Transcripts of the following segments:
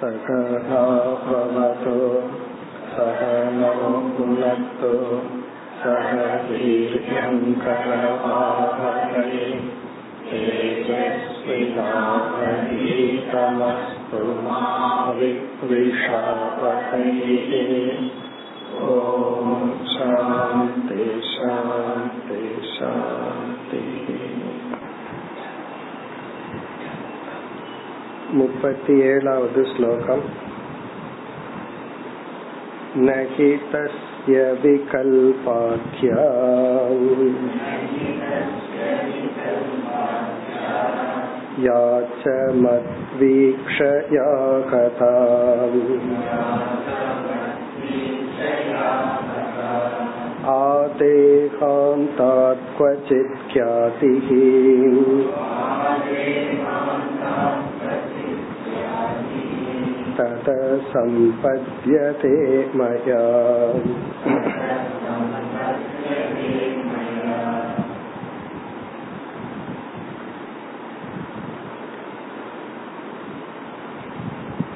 சகனா பவது சகனோ புனக்து சக வீர்யம் கரவாவஹை தேஜஸ்வி நாமஹி தமஸ்து மா வித்விஷாவஹை. ஓம் சாந்தி சாந்தி சாந்தி. 37வது ஸ்லோகம். நஹிதஸ்ய விகல்பாக்யா யாச்ச மத்வீக்ஷயா கதாம் ஆதேஹாந்தாத் க்வசித் க்யாதிஹி ததா சம்பத்யதே மயா.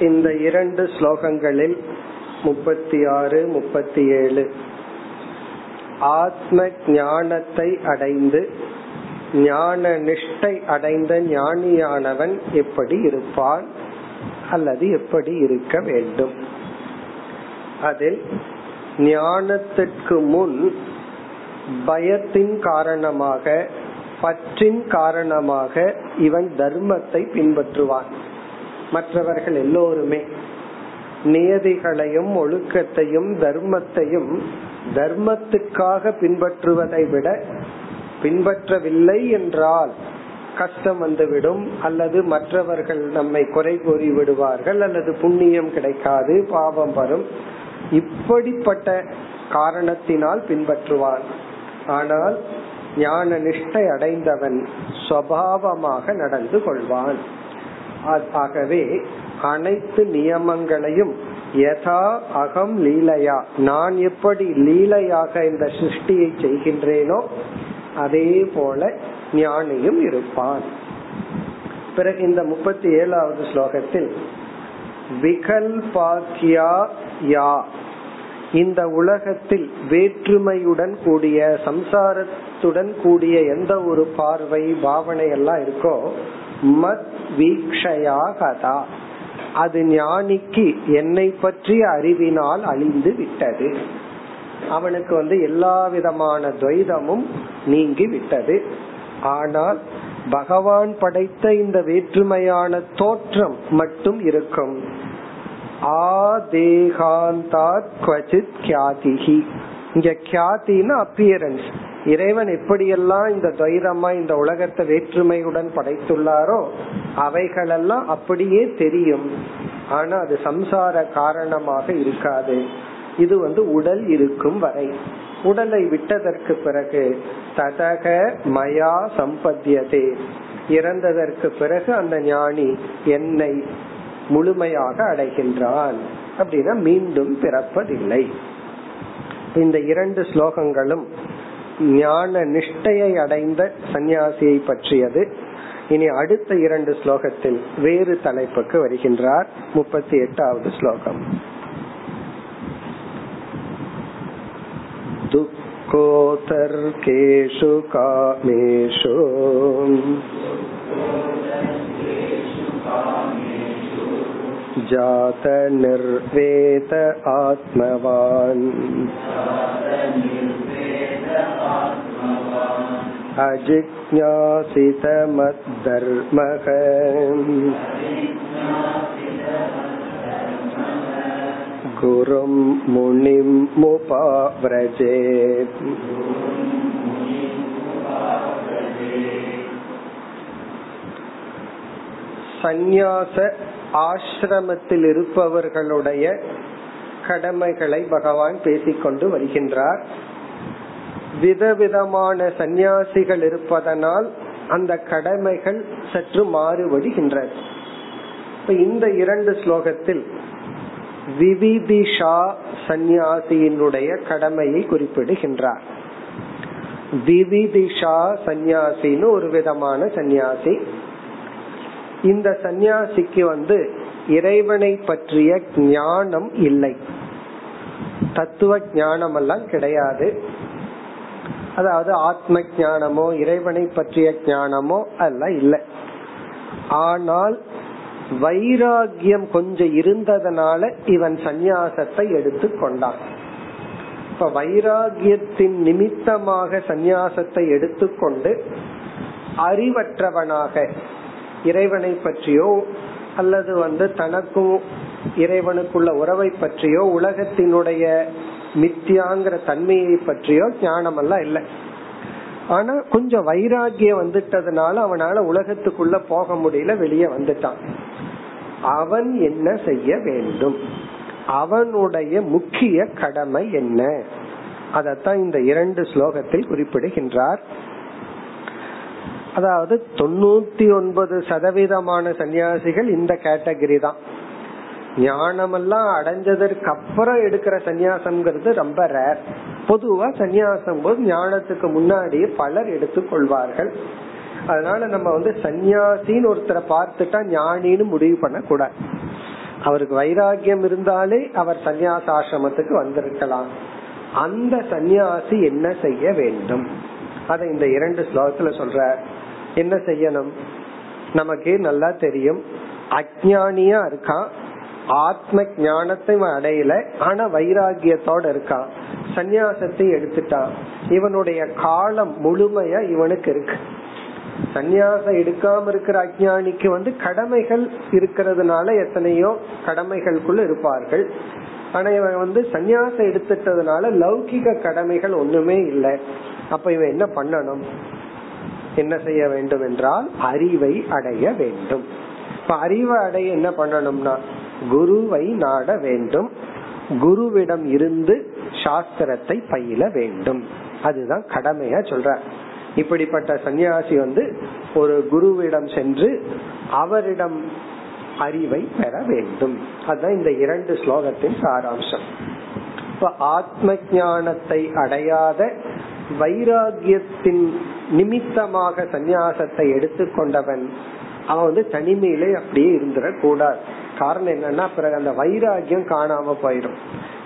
இந்த இரண்டு ஸ்லோகங்களில் 36, 37 ஆத்ம ஞானத்தை அடைந்து ஞான நிஷ்டை அடைந்த ஞானியானவன் எப்படி இருப்பான் அல்லது எப்படி இருக்க வேண்டும். அதில் ஞானத்திற்கு முன் பயத்தின் காரணமாக, பற்றின் காரணமாக இவன் தர்மத்தை பின்பற்றுவான். மற்றவர்கள் எல்லோருமே நியதிகளையும் ஒழுக்கத்தையும் தர்மத்தையும் தர்மத்துக்காக பின்பற்றுவதை விட பின்பற்றவில்லை என்றால் கஷ்டம் வந்துவிடும், அல்லது மற்றவர்கள் நம்மை குறை கூறி விடுவார்கள், அல்லது புண்ணியம் கிடைக்காது, பாவம் வரும், இப்படிப்பட்ட காரணத்தினால் பின்பற்றுவான். ஆனால் ஞான நிஷ்டை அடைந்தவன் சுபாவமாக நடந்து கொள்வான். ஆகவே அனைத்து நியமங்களையும் யதா அகம் லீலையா, நான் எப்படி லீலையாக இந்த சிருஷ்டியை செய்கின்றேனோ அதே போல ஞானியும் இருப்பான். பிறகு இந்த 37வது ஸ்லோகத்தில் விகல்பாக்யா யா, இந்த உலகத்தில் வேற்றுமையுடன் கூடிய, சம்சாரத்துடன் கூடிய எந்த ஒரு பார்வை பாவனை எல்லாம் இருக்கோ, மத் வீக்ஷயா கதா, அது ஞானிக்கு என்னை பற்றிய அறிவினால் அழிந்து விட்டது. அவனுக்கு எல்லா விதமான துவைதமும் நீங்கி விட்டது. ஆனால் பகவான் படைத்த இந்த வேற்றுமையான தோற்றம் மட்டும் இருக்கும். ஆதேகாந்தாத் க்வசித் க்யாதிஹி, இங்க க்யாதினா அப்பியரன்ஸ். இறைவன் எப்படியெல்லாம் இந்த துவைதமா இந்த உலகத்தை வேற்றுமையுடன் படைத்துள்ளாரோ அவைகளெல்லாம் அப்படியே தெரியும். ஆனா அது சம்சார காரணமாக இருக்காது. இது உடல் இருக்கும் வரை, உடலை விட்டதற்கு பிறகு ததக மயா சம்பத்யதே, இறந்ததற்கு பிறகு அந்த ஞானி என்னை முழுமையாக அடைகின்றான். அப்படின்னா மீண்டும் பிறப்பதில்லை. இந்த இரண்டு ஸ்லோகங்களும் ஞான நிஷ்டையை அடைந்த சந்நியாசியை பற்றியது. இனி அடுத்த இரண்டு ஸ்லோகத்தில் வேறு தலைப்புக்கு வருகின்றார். 38வது ஸ்லோகம். துக்கோதர்கேஷு காமேஷு ஜாத நிர்வேத ஆத்மவான் அஜிஜ்ஞாசித மத்தர்மகம் குரும் முனிம் முபாவ்ரஜேத். சந்நியாச ஆசிரமத்தில் இருப்பவர்களுடைய கடமைகளை பகவான் பேசிக்கொண்டு வருகின்றார். விதவிதமான சந்நியாசிகள் இருப்பதனால் அந்த கடமைகள் சற்று மாறுபடுகின்றது. இந்த இரண்டு ஸ்லோகத்தில் விவிதிஷா சந்நியாசியினுடைய கடமையை குறிப்பிடுகின்றார். விவிதிஷா சந்நியாசின்னு ஒரு விதமான சந்நியாசி. இந்த சந்நியாசிக்கு இறைவனை பற்றிய ஞானம் இல்லை, தத்துவ ஞானம் எல்லாம் கிடையாது. அதாவது ஆத்ம ஞானமோ இறைவனை பற்றிய ஞானமோ எல்லாம் இல்லை. ஆனால் வைராகியம் கொஞ்சம் இருந்ததனால இவன் சந்நியாசத்தை எடுத்து கொண்டான். இப்ப வைராகியத்தின் நிமித்தமாக சந்நியாசத்தை எடுத்துக்கொண்டு அறிவற்றவனாக இறைவனை பற்றியோ அல்லது தனக்கும் இறைவனுக்குள்ள உறவை பற்றியோ உலகத்தினுடைய மித்தியாங்கிற தன்மையை பற்றியோ ஞானம் எல்லாம் இல்லை. ஆனா கொஞ்சம் வைராகியம் வந்துட்டதுனால அவனால உலகத்துக்குள்ள போக முடியல, வெளியே வந்துட்டான். அவன் என்ன செய்ய வேண்டும், அவனுடைய முக்கிய கடமை என்ன, அதத்தான் இந்த இரண்டு ஸ்லோகத்தில் குறிப்பிடுகின்றார். அதாவது 99% சன்னியாசிகள் இந்த கேட்டகரி தான். ஞானமெல்லாம் அடைஞ்சதற்கு அப்புறம் எடுக்கிற சன்னியாசம்ங்கிறது ரொம்ப ரேர். பொதுவா சன்னியாசம் போது ஞானத்துக்கு முன்னாடியே பலர் எடுத்துக்கொள்வார்கள். அதனால நம்ம சன்னியாசின்னு ஒருத்தரை பார்த்துட்டா ஞானின்னு முடிவு பண்ண கூடாது. அவருக்கு வைராகியம் இருந்தாலே அவர் சன்னியாச ஆசிரமத்துக்கு வந்திருக்கலாம். அந்த சன்னியாசி என்ன செய்ய வேண்டும், அதை இந்த இரண்டு ஸ்லோகத்துல சொல்ற. என்ன செய்யணும், நமக்கு நல்லா தெரியும். அஞ்ஞானியா இருக்கான், ஆத்ம ஞானத்தை அடையல, ஆனா வைராகியத்தோட இருக்கான், சன்னியாசத்தை எடுத்துட்டான். இவனுடைய காலம் முழுமையா இவனுக்கு இருக்கு. சன்னியாசம் எடுக்காம இருக்கிற அஞ்ஞானிக்கு கடமைகள் இருக்கிறதுனால எத்தனையோ கடமைகளுக்குள்ள இருப்பார்கள். ஆனா இவன் சன்னியாசம் எடுத்துட்டதுனால லௌகிக கடமைகள் ஒண்ணுமே இல்லை. அப்ப இவன் என்ன பண்ணணும், என்ன செய்ய வேண்டும் என்றால் அறிவை அடைய வேண்டும். இப்ப அறிவை அடைய என்ன பண்ணணும்னா குருவை நாட வேண்டும், குருவிடம் இருந்து சாஸ்திரத்தை பயில வேண்டும். அதுதான் கடமையா சொல்ற. இப்படிப்பட்ட சன்னியாசி ஒரு குருவிடம் சென்று அவரிடம் அறிவை பெற வேண்டும். அதுதான் இந்த இரண்டு ஸ்லோகத்தின் சாராம்சம். ஆத்ம ஞானத்தை அடையாத வைராகியத்தின் நிமித்தமாக சந்நியாசத்தை எடுத்துக்கொண்டவன் அவன் தனிமையிலே அப்படியே இருந்துட கூடாது. காரணம் என்னன்னா பிறகு அந்த வைராகியம் காணாம போயிடும்.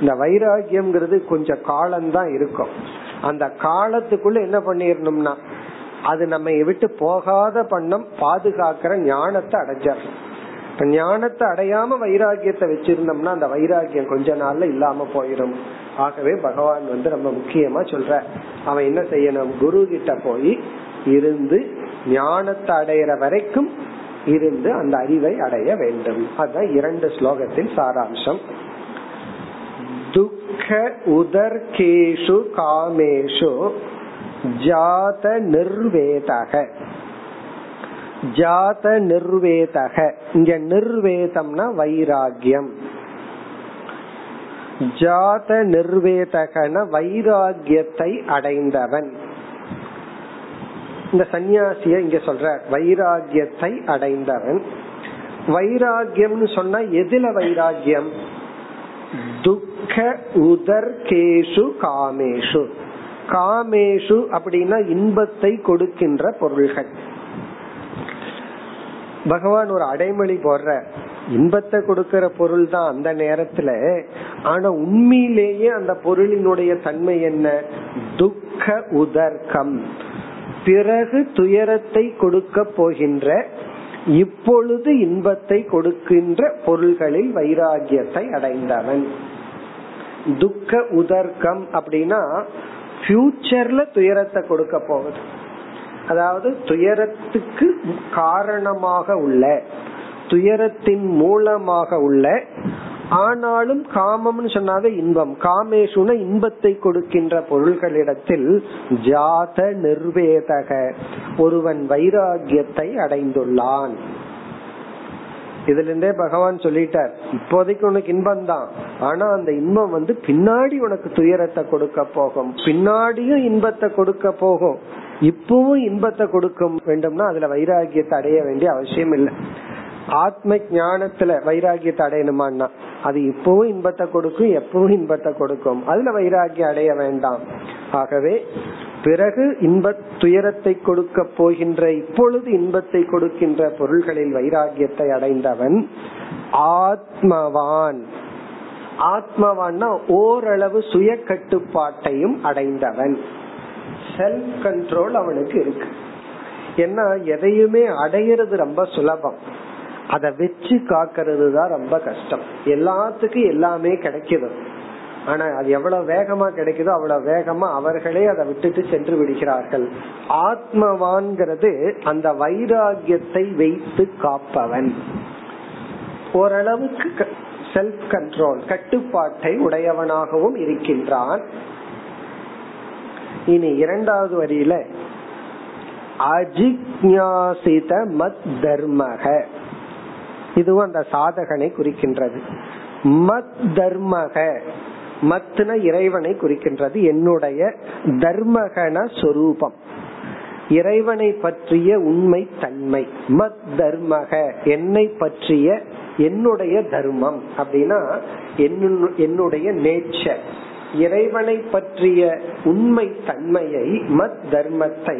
இந்த வைராகியம்ங்கிறது கொஞ்சம் காலம்தான் இருக்கும். அந்த காலத்துக்குள்ள என்ன பண்ணிடணும்னா அது நம்ம விட்டு போகாத பண்ணம் பாதுகாக்கிற ஞானத்தை அடைஞ்சிடணும். இப்ப ஞானத்தை அடையாம வைராகியத்தை வச்சிருந்தோம்னா அந்த வைராகியம் கொஞ்ச நாள்ல இல்லாம போயிடும். ஆகவே பகவான் ரொம்ப முக்கியமா சொல்ற, அவன் என்ன செய்யணும், குரு கிட்ட போய் இருந்து ஞானத்தை அடையிற வரைக்கும் இருந்து அந்த அறிவை அடைய வேண்டும். அதுதான் இரண்டு ஸ்லோகத்தின் சாராம்சம். துக்க உதர்கேஷு காமேஷு ஜாத நிர்வேதக. ஜாத நிர்வேதக, இங்க நிர்வேதம்னா வைராகியம். ஜாத நிர்வேதகன வைராகியத்தை அடைந்தவன். இந்த சன்னியாசிய இங்க சொல்ற வைராகியத்தை அடைந்தவன். வைராகியம்னு சொன்னா எதுல வைராகியம், துக்க உதர்கேஷு காமேஷு. காமேஷு அப்படின்னா இன்பத்தை கொடுக்கின்ற பொருள்கள். பகவான் ஒரு அடைமொழி போடுற, இன்பத்தை கொடுக்கிற பொருள் தான் அந்த நேரத்துல. ஆனா உண்மையிலேயே அந்த பொருளினுடைய தன்மை என்ன, துக்க உதர்க்கம், பிறகு துயரத்தை கொடுக்க போகின்ற, இப்பொழுது இன்பத்தை கொடுக்கின்ற பொருள்களில் வைராகியத்தை அடைந்தவன். துக்க உதர்க்கம் அப்படின்னா ஃபியூச்சர்ல துயரத்தை கொடுக்க போகுது. அதாவது துயரத்துக்கு காரணமாக உள்ள, துயரத்தின் மூலமாக உள்ள, ஆனாலும் காமம்னு சொன்னாவே இன்பம், காமேஷுன இன்பத்தை கொடுக்கின்ற பொருள்களிடத்தில் ஜாத நிர்வேதக ஒருவன் வைராகியத்தை அடைந்துள்ளான். இதுல இருந்தே பகவான் சொல்லிட்டார், இப்போதைக்கு உனக்கு இன்பம் தான், ஆனா அந்த இன்பம் பின்னாடி உனக்கு துயரத்தை கொடுக்க போகும், பின்னாடியும் இன்பத்தை கொடுக்க போகும். இப்பவும் இன்பத்தை கொடுக்க வேண்டும்னா அதுல வைராகியத்தை அடைய வேண்டிய அவசியம் இல்லை. ஆத்ம ஞானத்துல வைராகியத்தை அடையணுமான்னா அது இப்பவும் இன்பத்தை கொடுக்கும், எப்பவும் இன்பத்தை கொடுக்கும், அதுல வைராகியம் அடைய வேண்டாம். ஆகவே பிறகு துயரத்தை கொடுக்க போகின்ற, இப்பொழுது இன்பத்தை கொடுக்கின்ற பொருள்களில் வைராகியத்தை அடைந்தவன் ஆத்மவான், ஆத்மவான்னா ஓரளவு சுய கட்டுப்பாட்டையும் அடைந்தவன், செல்ஃப் கண்ட்ரோல் அவனுக்கு இருக்கு. ஏன்னா எதையுமே அடையிறது ரொம்ப சுலபம், அதை வச்சு காக்கிறது தான் ரொம்ப கஷ்டம். எல்லாத்துக்கும் எல்லாமே கிடைக்குது, ஆனா அது எவ்வளவு வேகமா கிடைக்குதோ அவ்வளவு வேகமா அவர்களே அதை விட்டுட்டு சென்று விடுகிறார்கள். ஆத்மவான்கிறது அந்த வைராகியத்தை வைத்து காப்பவன், ஓரளவுக்கு செல்ஃப் கண்ட்ரோல் கட்டுப்பாட்டை உடையவனாகவும் இருக்கின்றான். இனி இரண்டாவது வரியில அஜிக்ஞாசித மத் தர்மக, இதுவும் அந்த சாதகனை குறிக்கின்றது. மத் தர்மக, மத்ன இறைவனை குறிக்கின்றது, என்னுடைய தர்மகன சொரூபம், இறைவனை பற்றிய உண்மை தன்மை. மத் தர்மக என்னை பற்றிய என்னுடைய தர்மம் அப்படின்னா என்னுடைய நேச்சர், இறைவனை பற்றிய உண்மை தன்மையை, மத் தர்மத்தை.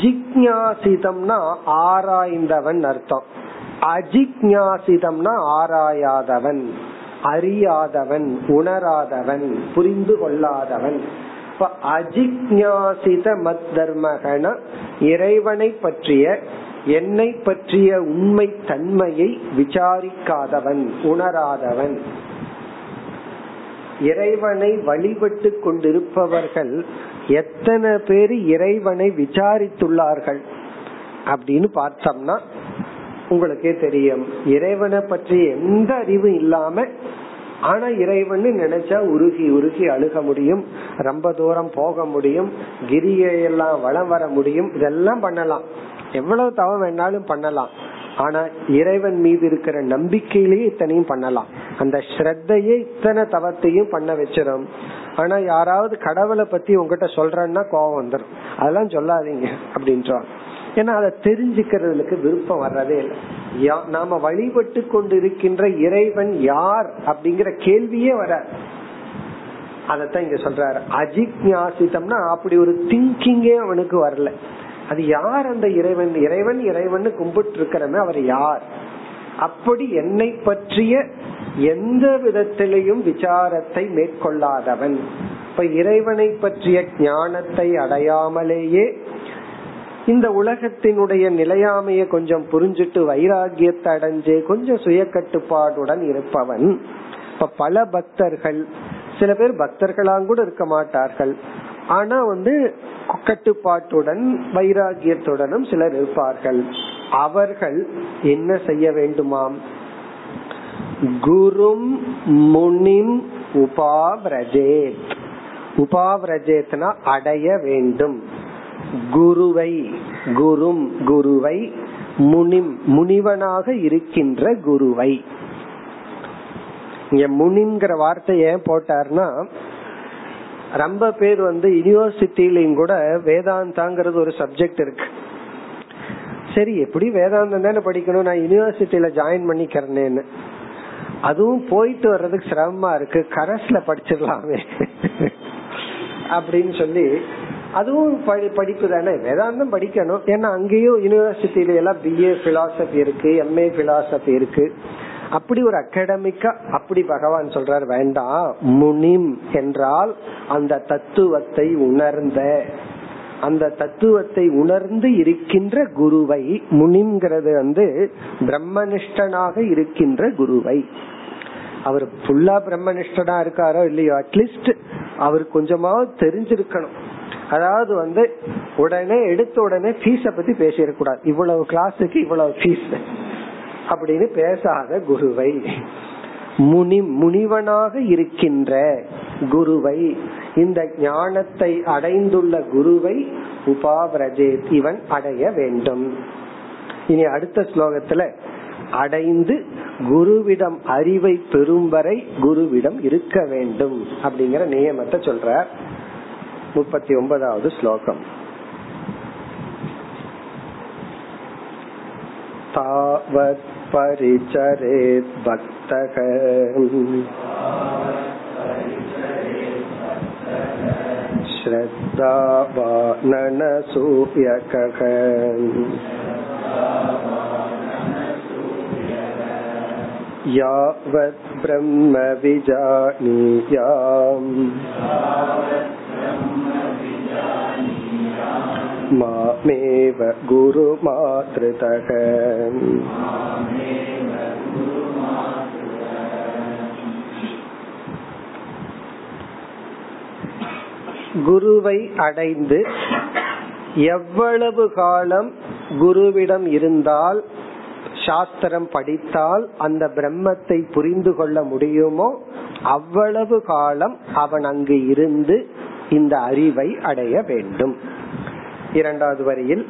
ஜிக்ஞாசிதம்னா ஆராய்ந்தவன் அர்த்தம், அஜிக்ஞாசிதம்னா ஆராயாதவன், அறியாதவன், உணராதவன், புரிந்து கொள்ளாதவன். இப்ப அஜிக்ஞாசித மத் தர்மகன இறைவனை பற்றிய என்னை பற்றிய உண்மை தன்மையை விசாரிக்காதவன், உணராதவன். இறைவனை வழிபட்டு கொண்டிருப்பவர்கள் எத்தனை பேர் இறைவனை விசாரித்துள்ளார்கள் அப்படின்னு பார்த்தோம்னா உங்களுக்கே தெரியும். இறைவனை பற்றி எந்த அறிவு இல்லாம, ஆனா இறைவன் நினைச்சா உருகி உருகி அழுக முடியும், ரொம்ப தூரம் போக முடியும், கிரியையெல்லாம் வளம் வர முடியும், இதெல்லாம் பண்ணலாம், எவ்வளவு தவம் வேணாலும் பண்ணலாம். ஆனா இறைவன் மீது இருக்கிற நம்பிக்கையிலேயே இத்தனையும் பண்ணலாம், அந்த ஸ்ரத்தையே இத்தனை தவத்தையும் பண்ண வச்சிடும். ஆனா யாராவது கடவுளை பத்தி உங்ககிட்ட சொல்றன்னா கோபம் வந்துடும், அதெல்லாம் சொல்லாதீங்க அப்படின்றான். ஏன்னா அதை தெரிஞ்சுக்கிறதுக்கு விருப்பம் வர்றதே இல்லை. நாம வழிபட்டு கொண்டிருக்கின்ற இறைவன் யார் அப்படிங்கிற கேள்வியே வர, அதத்தான் இங்க சொல்றாரு. அஜிக்ஞாசிதம்னா அப்படி ஒரு திங்கிங்கே அவனுக்கு வரல, அது யார் அந்த இறைவன், இறைவன் இறைவன் கும்பிட்டு இருக்கிறமே அவர் யார், அப்படி என்னை பற்றிய எந்த விதத்திலையும் விசாரத்தை மேற்கொள்ளாதவன். இப்ப இறைவனை பற்றிய ஞானத்தை அடையாமலேயே இந்த உலகத்தினுடைய நிலையாமைய கொஞ்சம் புரிஞ்சுட்டு வைராகியத்தை அடைஞ்சு கொஞ்சம் சுய கட்டுப்பாடுடன் இருப்பவன். இப்ப பல பக்தர்கள், சில பேர் பக்தர்களாங்கூட இருக்க மாட்டார்கள், ஆனா கட்டுப்பாட்டுடன் வைராகியத்துடனும் சிலர் இருப்பார்கள். அவர்கள் என்ன செய்ய வேண்டுமாம்? குரும் முனிம் உபாவ்ரஜேத், உபாவ்ரஜேத்னா அடைய வேண்டும். குருவை, குரும் குருவை, முனிம் முனிவனாக இருக்கின்ற குருவை. இங்க முனிங்கிற வார்த்தையை ஏன் போட்டார்னா, ரொம்ப பேர் யூனிவர்சிட்டிலயும் கூட வேதாந்தாங்கிறது ஒரு சப்ஜெக்ட் இருக்கு, சரி எப்படி வேதாந்தம் தானே படிக்கணும், நான் யூனிவர்சிட்டியில ஜாயின் பண்ணிக்கிறேன்னு, அதுவும் போயிட்டு வர்றதுக்கு சிரமமா இருக்கு, கரஸ்ல படிச்சிடலாமே அப்படின்னு சொல்லி, அதுவும் படிப்பு தானே, வேதாந்தம் படிக்கணும், ஏன்னா அங்கேயும் யூனிவர்சிட்டியில எல்லாம் பிஏ பிலாசபி இருக்கு, எம்ஏ பிலாசபி இருக்கு, அப்படி ஒரு அகாடமிக்கா. அப்படி பகவான் சொல்றார் வேண்டாம், முனிம் என்றால் அந்த தத்துவத்தை உணர்ந்த, அந்த தத்துவத்தை உணர்ந்து இருக்கின்ற குருவை. முனிம்ங்கிறது பிரம்மனிஷ்டனாக இருக்கின்ற குருவை. அவர் ஃபுல்லா பிரம்மனிஷ்டனா இருக்காரோ இல்லையோ, அட்லீஸ்ட் அவருக்கு கொஞ்சமாவது தெரிஞ்சிருக்கணும். அதாவது உடனே எடுத்த உடனே ஃபீஸ பத்தி பேசிடக்கூடாது, இவ்வளவு கிளாஸுக்கு இவ்வளவு ஃபீஸ் அப்படின்னு பேசாத குருவை. முனி முனிவனாக இருக்கின்ற குருவை, இந்த ஞானத்தை அடைந்துள்ள குருவை உபாவ்ரஜேத், இவன் அடைய வேண்டும். இனி அடுத்த ஸ்லோகத்துல அடைந்து குருவிடம் அறிவை பெறும் வரை குருவிடம் இருக்க வேண்டும் அப்படிங்கிற நியமத்தை சொல்றார். 39வது ஸ்லோகம். தாவத் பரிச்சரேத் பக்தக ஸ்ரத்தாவானனசூயக யாவத் பிரம்ம விஜானியாம் மாமேவ குரு மாத்ருதக. குருவை அடைந்து எவ்வளவு காலம் குருவிடம் இருந்தால், சாஸ்திரம் படித்தால் அந்த பிரம்மத்தை புரிந்து கொள்ள முடியுமோ அவ்வளவு காலம் அவன் அங்கு இருந்து இந்த அறிவை அடைய வேண்டும். இரண்டாவது வரியில்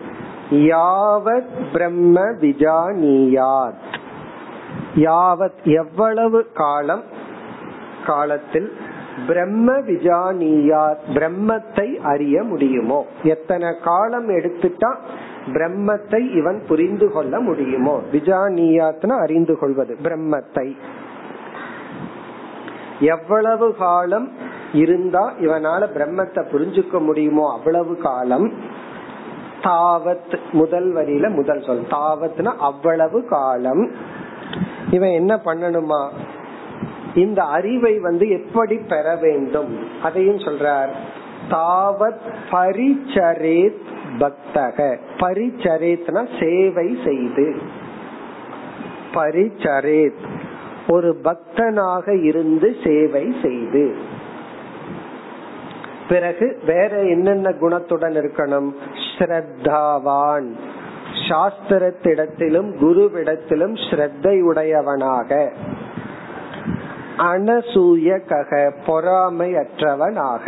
யாவத் பிரம்ம விஜானியாத், யாவத் எவ்வளவு காலம் காலத்தில் பிரம்ம விஜானியாத் பிரம்மத்தை அறிய முடியுமோ, எத்தனை காலம் எடுத்துட்டா பிரம்மத்தை இவன் புரிந்து கொள்ள முடியுமோ, விஜானியாத்னா அறிந்து கொள்வது பிரம்மத்தை, எவ்வளவு காலம் இருந்தா இவனால பிரம்மத்தை புரிஞ்சுக்க முடியுமோ அவ்வளவு காலம். தாவத் முதல் வரியில முதல் சொல் தாவத்னா அவ்வளவு காலம். இவன் என்ன பண்ணணுமா, இந்த அறிவை எப்படி பெற வேண்டும் அதையும் சொல்றார். தாவத் பரிச்சரேத் பக்தக, பரிச்சரேத்னா சேவை செய்து, பரிச்சரேத் ஒரு பக்தனாக இருந்து சேவை செய்து. பிறகு வேற என்னென்ன குணத்துடன் இருக்கணும், ஸ்ரத்தாவான், சாஸ்திரத்திடத்திலும் குருவிடத்திலும் ஸ்ரத்தை உடையவனாக, அனசூயக பொறாமை அற்றவனாக,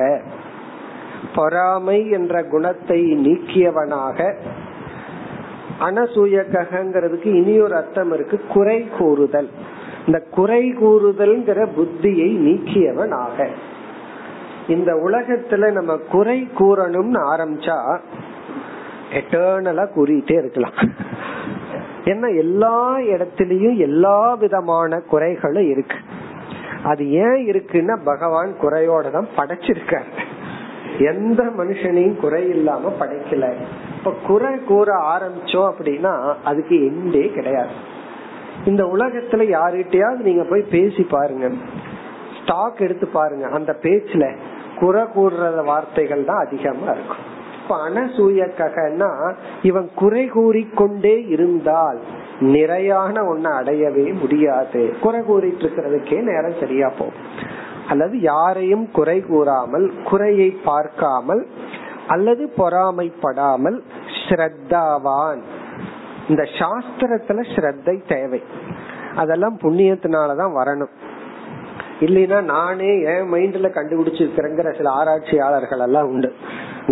பொறாமை என்ற குணத்தை நீக்கியவனாக. அனசூயகங்கிறதுக்கு இனியொரு அர்த்தம் இருக்கு, குறை கூறுதல். இந்த குறை கூறுதல்ங்கிற புத்தியை நீக்கியவனாக. இந்த உலகத்துல நம்ம குறை கூறணும்னு ஆரம்பிச்சா எட்டர்னலா கூறிட்டே இருக்கலாம். ஏன்னா எல்லா இடத்திலயும் எல்லா விதமான குறைகளும் இருக்கு. அது ஏன் இருக்குன்னா பகவான் குறையோட தான் படைச்சிருக்காரு. எந்த மனுஷனையும் குறை இல்லாம படைக்கல. இப்ப குறை கூற ஆரம்பிச்சோம் அப்படின்னா அதுக்கு எண்டே கிடையாது. இந்த உலகத்துல யாருகிட்டயாவது நீங்க போய் பேசி பாருங்க, ஸ்டாக் எடுத்து பாருங்க, அந்த பேச்சுல குறை கூறுற வார்த்தைகள் தான் அதிகமா இருக்கும். இப்ப அனசூயக்ககன்னா இவன் குறை கூறி கொண்டே இருந்தால் நிறையான ஒண்ண அடையவே முடியாது. குறை கூறிட்டு இருக்கிறதுக்கே நேரம் சரியா போகும். அல்லது யாரையும் குறை கூறாமல், குறையை பார்க்காமல், அல்லது பொறாமைப்படாமல், ஸ்ரத்தாவான். இந்த சாஸ்திரத்துல ஸ்ரத்தை தேவை, அதெல்லாம் புண்ணியத்தினாலதான் வரணும். இல்லைன்னா நானே என் மைண்ட்ல கண்டுபிடிச்சிருக்கிறேங்கிற சில ஆராய்ச்சியாளர்கள் எல்லாம் உண்டு.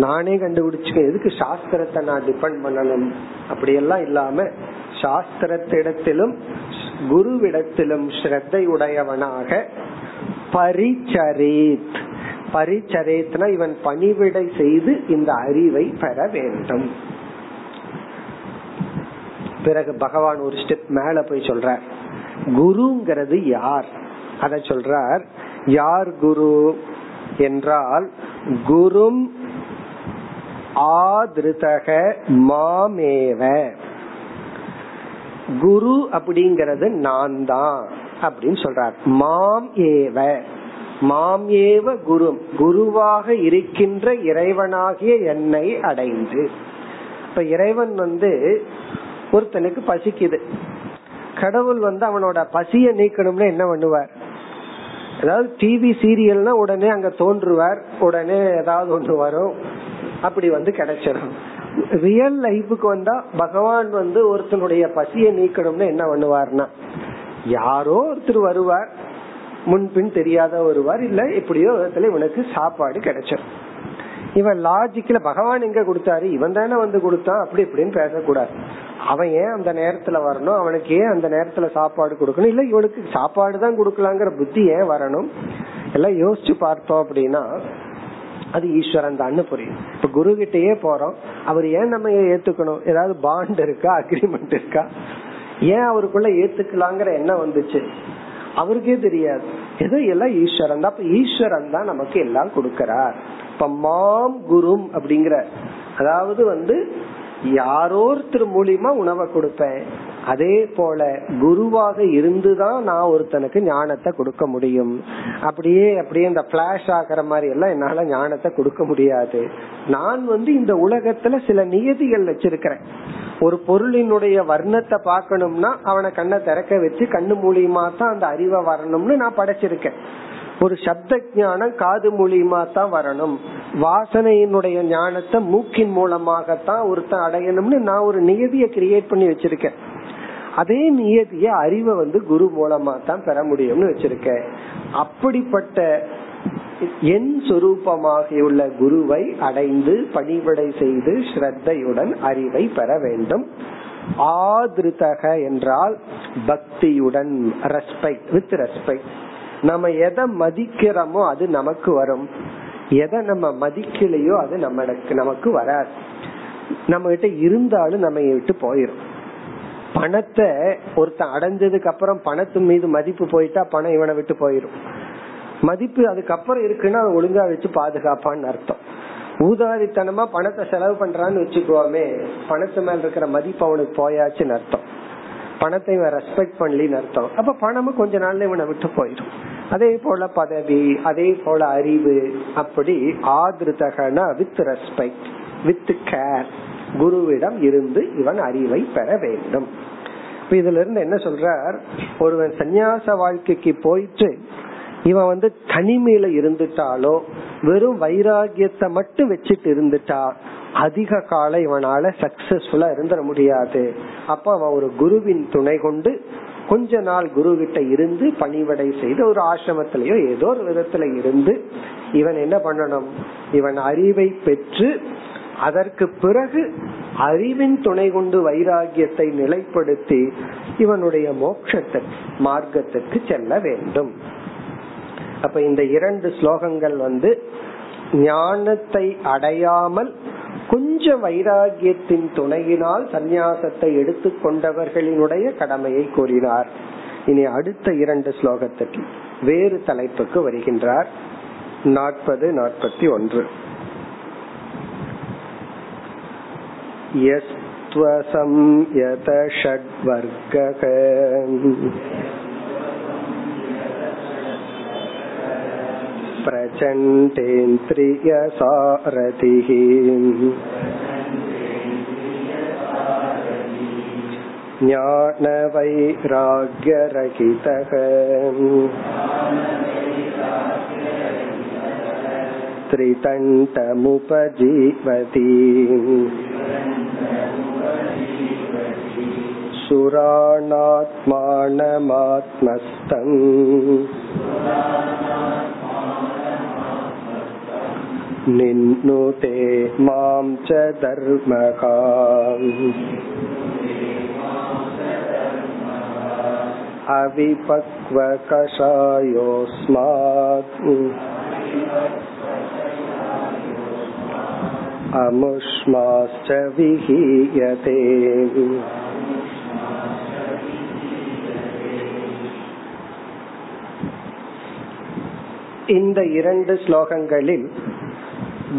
நானே கண்டுபிடிச்சிருக்கேன், எதுக்கு சாஸ்திரத்தை நான் டிபெண்ட் பண்ணணும். அப்படியெல்லாம் இல்லாம சாஸ்திரத்திடத்திலும் குருவிடத்திலும் ஸ்ரத்தை உடையவனாக, பரிச்சரேத், பரிச்சரேத்னா இவன் பணிவிடை செய்து இந்த அறிவை பெற வேண்டும். பிறகு பகவான் ஒரு ஸ்டெப் மேல போய் சொல்ற, குருங்கிறது யார் அத சொல்றார். யார் குரு என்றால் குரும் ஆத்ருதக மாமேவ, குரு அப்படிங்கறது நான் தான் அப்படின்னு சொல்றார். மாம் ஏவ, மாம் ஏவ குரு, குருவாக இருக்கின்ற இறைவனாகிய என்னை அடைந்து. இப்ப இறைவன் ஒருத்தனுக்கு பசிக்குது, கடவுள் அவனோட பசிய நீக்கணும்னு என்ன பண்ணுவார்? ஏதாவது டிவி சீரியல்னா உடனே அங்க தோன்றுவார், உடனே ஏதாவது ஒன்று வரும், அப்படி கிடைச்சிடும். ரியல் லைஃபுக்கு வந்தா பகவான் ஒருத்தனுடைய பசியை நீக்கணும்னு என்ன பண்ணுவார்னா, யாரோ ஒருத்தர் வருவார், முன்பின் தெரியாத வருவார், இல்ல எப்படியோ விதத்துல இவனுக்கு சாப்பாடு கிடைச்சிடும். இவன் லாஜிக்ல பகவான் எங்க கொடுத்தாரு, இவன் தானே கொடுத்தான், அப்படி இப்படின்னு பேசக்கூடாது. அவன் ஏன் அந்த நேரத்துல வரணும், அவனுக்கு ஏன் அந்த நேரத்துல சாப்பாடு கொடுக்கணும், இல்ல இவனுக்கு சாப்பாடு தான் கொடுக்கலாங்கிற புத்தி ஏன் வரணும், எல்லாம் யோசிச்சு பார்த்தோம் அப்படின்னா அது ஈஸ்வரன் தான்னு புரியும். இப்ப குரு கிட்டயே போறோம், அவர் ஏன் நம்ம ஏத்துக்கணும், ஏதாவது பாண்ட் இருக்கா, அக்ரிமெண்ட் இருக்கா, ஏன் அவருக்குள்ள ஏத்துக்கலாங்கிற எண்ணம் வந்துச்சு? அவருக்கே தெரியாது, ஏதோ எல்லாம் ஈஸ்வரன் தான். அப்ப ஈஸ்வரன் தான் நமக்கு எல்லாம் கொடுக்கிறார். இப்ப மாம் குரும் அப்படிங்கிற, அதாவது யாரோர் மூலியமா உணவை கொடுப்பேன், அதே போல குருவாக இருந்துதான் நான் ஒருத்தனுக்கு ஞானத்தை கொடுக்க முடியும். அப்படியே அப்படியே இந்த பிளாஷ் ஆகிற மாதிரி எல்லாம் என்னால ஞானத்தை கொடுக்க முடியாது. நான் இந்த உலகத்துல சில நியதிகள் வச்சிருக்கிறேன். ஒரு பொருளினுடைய வர்ணத்தை பார்க்கணும்னா அவனை கண்ணை திறக்க வச்சு கண்ணு மூலியமா தான் அந்த அறிவை வரணும்னு நான் படைச்சிருக்கேன். ஒரு சப்த ஞானம் காது மூலியமா தான் வரணும், வாசனையினுடைய ஞானத்தை மூக்கின் மூலமாகத்தான் ஒருத்தன் அடையணும்னு நான் ஒரு நியதியை கிரியேட் பண்ணி வச்சிருக்கேன். அதே நியதிய அறிவை குரு மூலமா தான் பெற முடியும்னு வச்சிருக்கேன். அப்படிப்பட்ட என் சொரூபமாகியுள்ள குருவை அடைந்து பணிவிடை செய்து ஸ்ரத்தையுடன் அறிவை பெற வேண்டும். ஆதிருதக என்றால் பக்தியுடன், ரெஸ்பெக்ட், வித் ரெஸ்பெக்ட். நம்ம எதை மதிக்கிறோமோ அது நமக்கு வரும், எதை நம்ம மதிக்கலையோ அது நமக்கு வராது. நம்ம கிட்ட இருந்தாலும் நம்ம விட்டு போயிடும். பணத்தை ஒருத்தன் அடைஞ்சதுக்கு அப்புறம் பணத்து மீது மதிப்பு போயிட்டா பணம் இவனை விட்டு போயிடும். மதிப்பு அதுக்கப்புறம் இருக்குன்னா ஒழுங்கா வச்சு பாதுகாப்பான்னு அர்த்தம். ஊதாரித்தனமா பணத்தை செலவு பண்றான்னு வச்சுக்குவோமே, பணத்து மேல இருக்கிற மதிப்பு அவனுக்கு போயாச்சுன்னு அர்த்தம், பணத்தை இவன் ரெஸ்பெக்ட் பண்ணலின்னு அர்த்தம். அப்ப பணமும் கொஞ்ச நாள்ல இவனை விட்டு போயிடும். அதே போல பதவி, அதே போல அறிவு. அப்படி ஆதிருதகனா வித் ரெஸ்பெக்ட், வித் கேர் குருவிடம் இருந்து இவன் அறிவை பெற வேண்டும். இதுல இருந்து என்ன சொல்றார், ஒருவன் சந்நியாச வாழ்க்கைக்கு போயிட்டு இவன் தனிமையில இருந்துட்டாலோ வெறும் வைராகியத்தை மட்டும் வச்சுட்டு இருந்துட்டா அதிக கால இவனால சக்சஸ்ஃபுல்லா இருந்துட முடியாது. அப்ப அவன் ஒரு குருவின் துணை கொண்டு கொஞ்ச நாள் குரு கிட்ட இருந்து பணிவடை செய்து ஒரு ஆசிரமத்திலயோ ஏதோ ஒரு விதத்துல இருந்து இவன் என்ன பண்ணணும், இவன் அறிவை பெற்று அதற்கு பிறகு அறிவின் துணை கொண்டு வைராகியத்தை நிலைப்படுத்தி இவனுடைய மோட்சத்தை மார்க்கத்துக்கு செல்ல வேண்டும். அப்ப இந்த இரண்டு ஸ்லோகங்கள் ஞானத்தை அடையாமல் கொஞ்சம் வைராகியத்தின் துணையினால் சந்நியாசத்தை எடுத்துக்கொண்டவர்களினுடைய கடமையை கூறினார். இனி அடுத்த இரண்டு ஸ்லோகத்துக்கு வேறு தலைப்புக்கு வருகின்றார். 40-41 யஸ்த்வசம் யத ஷட்வர்க்கம் பிரச்சண்டேந்திரிய சாரதிஹி ஞான வைராக்ய ரகிதஹ த்ரிதண்டமுபஜீவதி சுராணாத்மானமாத்மஸ்தம் நின்னுதே மாம் ச தர்மகாம் அவிபக்வ கஷாயோஸ்மாத் அமுஷ்மாஸ்ச விஹீயதே. இந்த இரண்டு ஸ்லோகங்களில்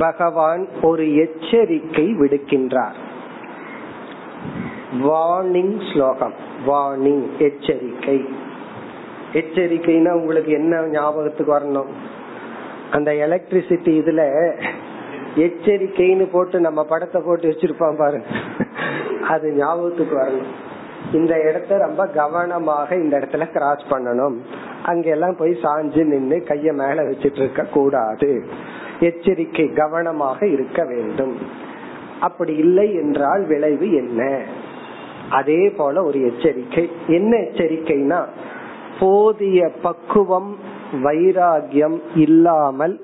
பகவான் ஒரு எச்சரிக்கை விடுக்கின்றார். வார்னிங் ஸ்லோகம், வார்னிங் எச்சரிக்கை. எச்சரிக்கைனா உங்களுக்கு என்ன ஞாபகத்துக்கு வரணும், அந்த எலக்ட்ரிசிட்டி இதுல எச்சரிக்கைன்னு போட்டு நம்ம படத்தை போட்டு வச்சிருப்பான் பாருங்க, அது ஞாபகத்துக்கு வரணும். இந்த இடத்த ரொம்ப கவனமாக இந்த இடத்துல கிராஸ் பண்ணணும், அங்கெல்லாம் போய் சாஞ்சு நின்று கைய மேல வச்சிட்டு இருக்க கூடாது, எச்சரிக்கை கவனமாக இருக்க வேண்டும். அப்படி இல்லை என்றால் விளைவு என்ன? அதே போல ஒரு எச்சரிக்கை. என்ன எச்சரிக்கைனா, போதிய பக்குவம் வைராகியம் இல்லாமல்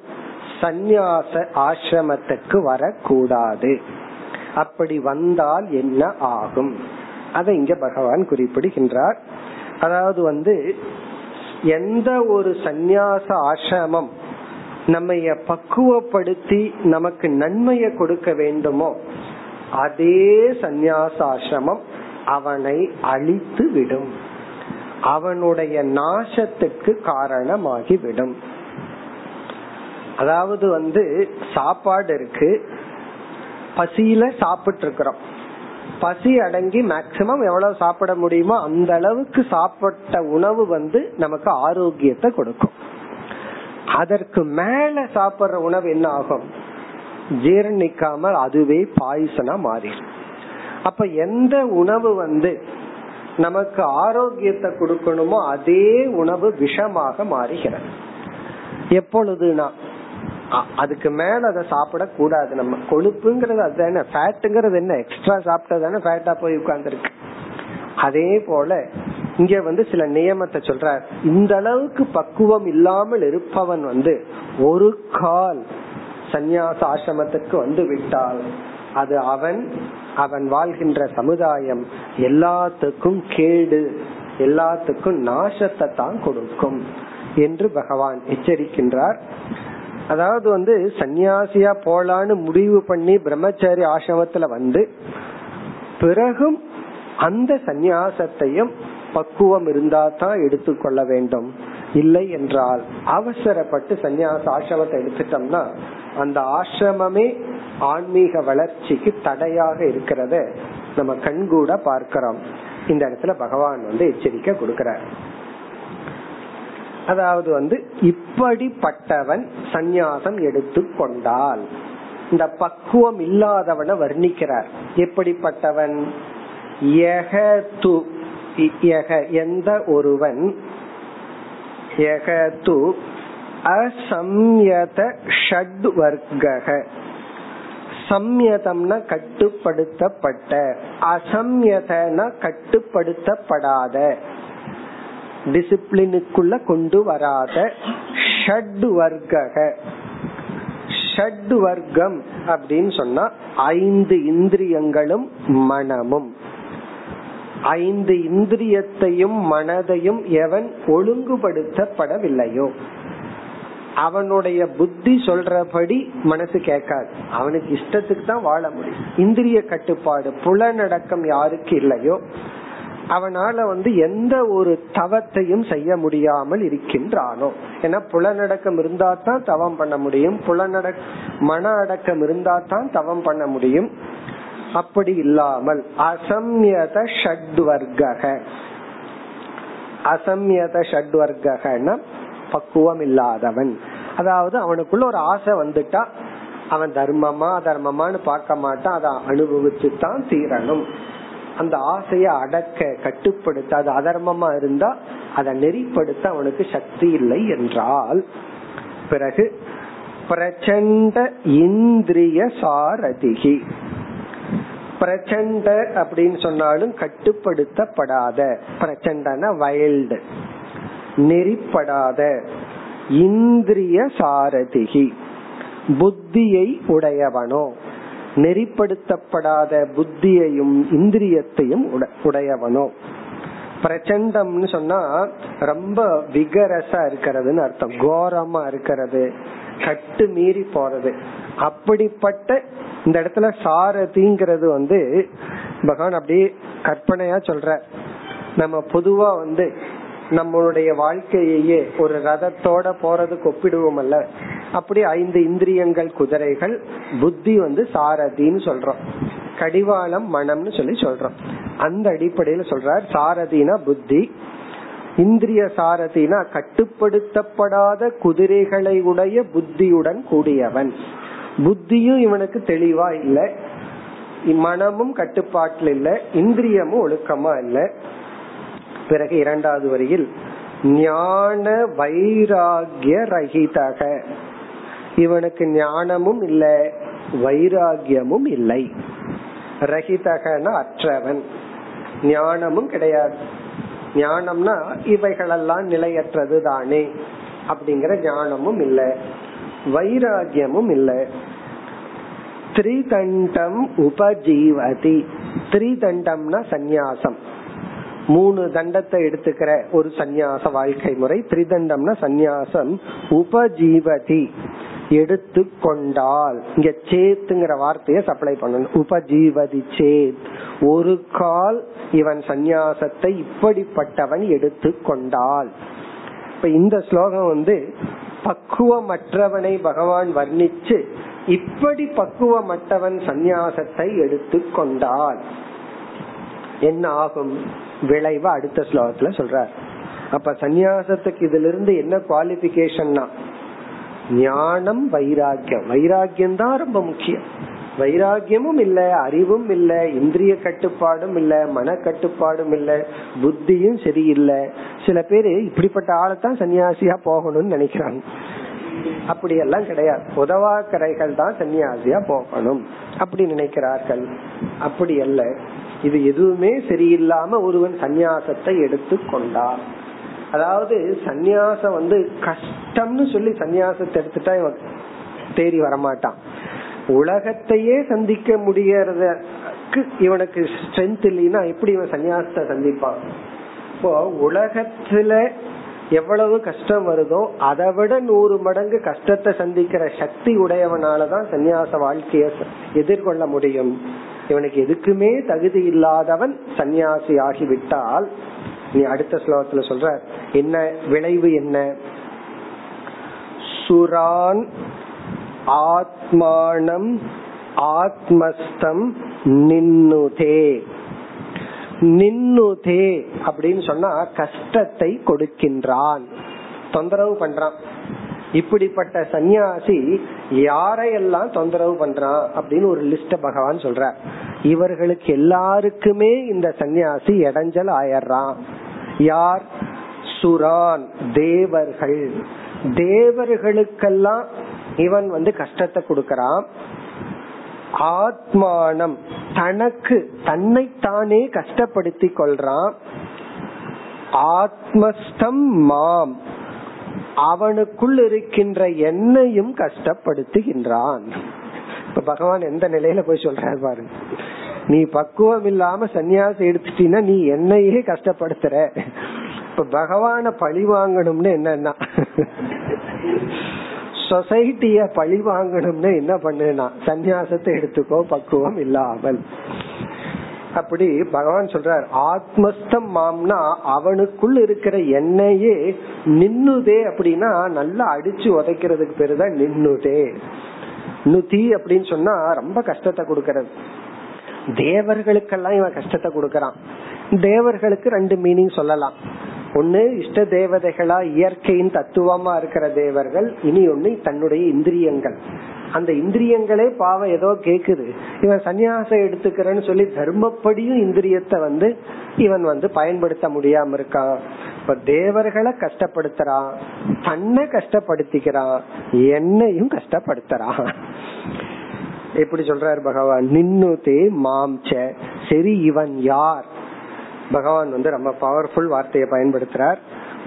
சந்நியாச ஆசிரமத்துக்கு வரக்கூடாது, அப்படி வந்தால் என்ன ஆகும் அதை இங்க பகவான் குறிப்பிடுகின்றார். அதாவது எந்த ஒரு சந்நியாச ஆசிரமம் நம்மைய பக்குவப்படுத்தி நமக்கு நன்மையை கொடுக்க வேண்டுமோ அதே சந்நியாசாசிரமம் அவனை அழித்து விடும், அவனுடைய நாசத்துக்கு காரணமாகிவிடும். அதாவது சாப்பாடு இருக்கு, பசியில சாப்பிட்டு இருக்கிறோம், பசி அடங்கி மேக்சிமம் எவ்வளவு சாப்பிட முடியுமோ அந்த அளவுக்கு சாப்பிட்ட உணவு நமக்கு ஆரோக்கியத்தை கொடுக்கும். அதற்கு மேல சாப்பிடுற உணவு என்ன ஆகும், ஜீரணிக்காமல் அதுவே பாய்சனா மாறிடும். அப்ப எந்த உணவு நமக்கு ஆரோக்கியத்தை கொடுக்கணுமோ அதே உணவு விஷமாக மாறுகிறது. எப்பொழுதுனா அதுக்கு மேல அதை சாப்பிட கூடாது. நம்ம கொழுப்புங்கிறது அதுதானே, ஃபேட்டுங்கிறது என்ன, எக்ஸ்ட்ரா சாப்பிட்டதானே ஃபேட்டா போய் உட்கார்ந்துருக்கு. அதே போல இங்க சில நியமத்தை சொல்ற, இந்த அளவுக்கு பக்குவம் இல்லாமல் இருப்பவன் ஒரு கால் சந்நியாச ஆசிரமத்திற்கு விட்டால் அது அவன் வாழ்கின்ற சமுதாயம் எல்லாத்துக்கும் கேடு, எல்லாத்துக்கும் நாசத்தை தான் கொடுக்கும் என்று பகவான் எச்சரிக்கின்றார். அதாவது சன்னியாசியா போலான்னு முடிவு பண்ணி பிரம்மச்சாரி ஆசிரமத்துல பிறகும் அந்த சந்நியாசத்தையும் பக்குவம் இருந்தா தான் எடுத்துக்கொள்ள வேண்டும். இல்லை என்றால் அவசரப்பட்டு சந்நியாச ஆசிரமத்தை எடுத்துட்டோம்னா அந்த ஆசிரமே ஆன்மீக வளர்ச்சிக்கு தடையாக இருக்கிறத நம்ம கண்கூட பார்க்கிறோம். இந்த இடத்துல பகவான் எச்சரிக்கை கொடுக்கிறார். அதாவது இப்படிப்பட்டவன் சந்நியாசம் எடுத்து கொண்டால், இந்த பக்குவம் இல்லாதவனை வர்ணிக்கிறார். எப்படிப்பட்டவன், எந்த ஒருவன் அசம்யத ஷட் வர்க்கக, சம்யதம்னா கட்டுப்படுத்தப்பட்ட, அசம்யதனா கட்டுப்படுத்தப்படாத, டிசிப்ளினுக்குள்ள கொண்டு வராத, ஷட் வர்க்கக. ஷட் வர்க்கம் அப்படின்னு சொன்னா ஐந்து இந்திரியங்களும் மனமும். ஐந்து இந்திரியத்தையும் மனதையும் எவன் ஒழுங்குபடுத்தப்படவில்லையோ அவனுடைய புத்தி சொல்றபடி மனசு கேட்காது, அவனுக்கு இஷ்டத்துக்கு தான் வாழ முடியும். இந்திரிய கட்டுப்பாடு புலனடக்கம் யாருக்கு இல்லையோ அவனால எந்த ஒரு தவத்தையும் செய்ய முடியாமல் இருக்கின்றானோ. ஏன்னா புலனடக்கம் இருந்தா தான் தவம் பண்ண முடியும், மன அடக்கம் இருந்தா தான் தவம் பண்ண முடியும். அப்படி இல்லாமல் அசம்யத ஷட்வர்க்கக, அசம்யத ஷட்வர்க்ககனா பக்குவம் இல்லாதவன். அதாவது அவனுக்குள்ள ஒரு ஆசை வந்துட்டா அவன் தர்மமா அதர்மமான்னு பார்க்க மாட்டான், அதை அனுபவிச்சு தான் தீரணும். அந்த ஆசைய அடக்க கட்டுப்படுத்த, அது அதர்மமா இருந்தா அதை நெறிப்படுத்த அவனுக்கு சக்தி இல்லை என்றால், பிறகு பிரச்சண்ட இந்திரிய சாரதிகி. பிரச்சண்ட அப்படின்னு சொன்னாலும் கட்டுப்படுத்தப்படாத, பிரச்சண்டன வைல்டு, நெறிப்படாத, இந்திரிய சாரதிகி புத்தியை உடையவனோ, நெறிப்படுத்தப்படாத புத்தியையும் இந்திரியத்தையும் உடையவனோ. பிரச்சண்டம்னு சொன்னா ரொம்ப விகரசா இருக்கிறதுன்னு அர்த்தம், கோரமா இருக்கிறது, கட்டு மீறி போறது. அப்படிப்பட்ட இந்த இடத்துல சாரதிங்கிறது பகவான் அப்படியே கற்பனையா சொல்ற. நம்ம பொதுவா நம்மளுடைய வாழ்க்கையே ஒரு ரதத்தோட போறதுக்கு ஒப்பிடுவோம் அல்ல, அப்படி ஐந்து இந்திரியங்கள் குதிரைகள், புத்தி சாரதின்னு சொல்றோம், கடிவாளம் மனம்னு சொல்லி சொல்றோம். அந்த அடிப்படையில சொல்றார் சாரதினா புத்தி, இந்திரிய சாரதினா கட்டுப்படுத்தப்படாத குதிரைகளை உடைய புத்தியுடன் கூடியவன். புத்தியும் இவனுக்கு தெளிவா இல்ல, மனமும் கட்டுப்பாட்டில் இல்ல, இந்திரியமும் ஒழுக்கமா இல்ல. பிறகு இரண்டாவது வரியில் ஞான வைராகிய ரஹிதக, இவனுக்கு ஞானமும் இல்ல வைராகியமும் இல்லை. ரஹிதகனா அற்றவன், ஞானமும் கிடையாது. ஞானம்னா இவைகளெல்லாம் நிலையற்றது தானே அப்படிங்கிற ஞானமும் இல்லை, வைராகியமும் இல்லை. திரிதண்டம் உபஜீவதி, திரிதண்டம்னா சந்நியாசம், மூணு தண்டத்தை எடுத்துக்கிற ஒரு சந்நியாச வாழ்க்கை முறை. திரிதண்டம்னா சந்நியாசம். உபஜீவதி எடுத்து கொண்டால், இங்க சேத்துங்கிற வார்த்தையை சப்ளை பண்ணணும், உபஜீவதி சேத், ஒரு கால் இவன் சந்நியாசத்தை இப்படிப்பட்டவன் எடுத்து கொண்டால். இப்ப இந்த ஸ்லோகம் பக்குவமற்றவனை பகவான் வர்ணிச்சு இப்படி பக்குவமற்றவன் சந்நியாசத்தை எடுத்து கொண்டால் என்ன ஆகும் விளைவா அடுத்த ஸ்லோகத்துல சொல்றார். அப்ப சந்நியாசத்துக்கு இதுல இருந்து என்ன குவாலிபிகேஷன்னா ஞானம் வைராக்கியம். வைராக்கியம் தான் ரொம்ப முக்கியம். வைராக்கியமும் இல்ல, அறிவும் இல்ல, இந்திரிய கட்டுப்பாடும் இல்ல, மன கட்டுப்பாடும் இல்ல, புத்தியும் சரியில்லை. சில பேரு இப்படிப்பட்ட ஆளைத்தான் சன்னியாசியா போகணும்னு நினைக்கிறாங்க. அப்படி எல்லாம் கிடையாது. உதவா கரைகள் தான் சன்னியாசியா போகணும் அப்படி நினைக்கிறார்கள். அப்படி அல்ல. இது எதுவுமே சரியில்லாம ஒருவன் சன்னியாசத்தை எடுத்து கொண்டான். அதாவது சன்னியாசம் வந்து கஷ்டம்னு சொல்லி சன்னியாசத்தை எடுத்துட்டா இவன் தேறி வரமாட்டான். உலகத்தையே சந்திக்க முடியறதுக்கு இவனுக்கு ஸ்ட்ரென்த் இல்லைன்னா எப்படி இவன் சன்னியாசத்தை சந்திப்பான்? இப்போ உலகத்துல எவ்வளவு கஷ்டம் வருதோ அதை விட 100 மடங்கு கஷ்டத்தை சந்திக்கிற சக்தி உடையவனாலதான் சன்னியாச வாழ்க்கைய எதிர்கொள்ள முடியும். இவனுக்கு எதுக்குமே தகுதி இல்லாதவன் சன்னியாசி ஆகிவிட்டால் நீ அடுத்த ஸ்லோகத்துல சொல்ற என்ன விளைவு என்ன? சுரான் ஆத்மானம் ஆத்மஸ்தம் நின்னுதே. நின்னுதே அப்படின்னு சொன்னா கஷ்டத்தை கொடுக்கின்றான், தொந்தரவு பண்றான். இப்படிப்பட்ட சன்னியாசி யாரையெல்லாம் தொந்தரவு பண்றான் அப்படின்னு ஒரு லிஸ்ட பகவான் சொல்ற. இவர்களுக்கு எல்லாருக்குமே இந்த சன்னியாசி இடைஞ்சல் ஆயிடுறான். யார்? சுரான், தேவர்கள். தேவர்களுக்கெல்லாம் இவன் வந்து கஷ்டத்தை கொடுக்கறான். ஆத்மானம், தனக்கு தன்னைத்தானே கஷ்டப்படுத்தி கொள்றான். ஆத்மஸ்தம் மாம், அவனுக்குள் இருக்கின்ற என்னையும் கஷ்டப்படுத்துகின்றான். இப்ப பகவான் எந்த நிலையில போய் சொல்றாரு பாருங்க. நீ பக்குவம் இல்லாம சன்னியாசம் எடுத்துட்டீன்னா நீ என்னையே கஷ்டப்படுத்துற. இப்ப பகவான பழி வாங்கணும்னு என்னன்னா, சொசைட்டிய பழி வாங்கணும்னு என்ன பண்ணுனா சன்னியாசத்தை எடுத்துக்கோ பக்குவம் இல்லாமல். அப்படி பகவான் சொல்றார் ஆத்மஸ்தம் மாம்னா அவனுக்குள் இருக்கிற என்னையே. நின்னுதே அப்படின்னா நல்லா அடிச்சு உதைக்கிறதுக்கு பேருதான் நின்னுதே. நுதி அப்படின்னு சொன்னா ரொம்ப கஷ்டத்தை கொடுக்கறது. தேவர்களுக்கெல்லாம் இவன் கஷ்டத்தை கொடுக்கறான். தேவர்களுக்கு 2 மீனிங் சொல்லலாம். ஒண்ணு இஷ்ட தேவதைகளா இயற்கையின் தத்துவமா இருக்கிற தேவர்கள். இனி ஒண்ணு தன்னுடைய இந்திரியங்கள். அந்த இந்திரியங்களே பாவம் ஏதோ கேக்குது, இவன் சன்னியாசம் எடுத்துக்கிறேன்னு சொல்லி தர்மப்படியும் இந்திரியத்தை வந்து இவன் வந்து பயன்படுத்த முடியாம இருக்கான். இப்ப தேவர்களை கஷ்டப்படுத்துறான், தன்னை கஷ்டப்படுத்திக்கிறான், என்னையும் கஷ்டப்படுத்துறான். எப்படி சொல்றாரு பகவான்? நின்னுதே மாம்ச. சரி, இவன் யார்? பகவான் வந்து ரொம்ப பவர்ஃபுல் வார்த்தையை பயன்படுத்துறார்.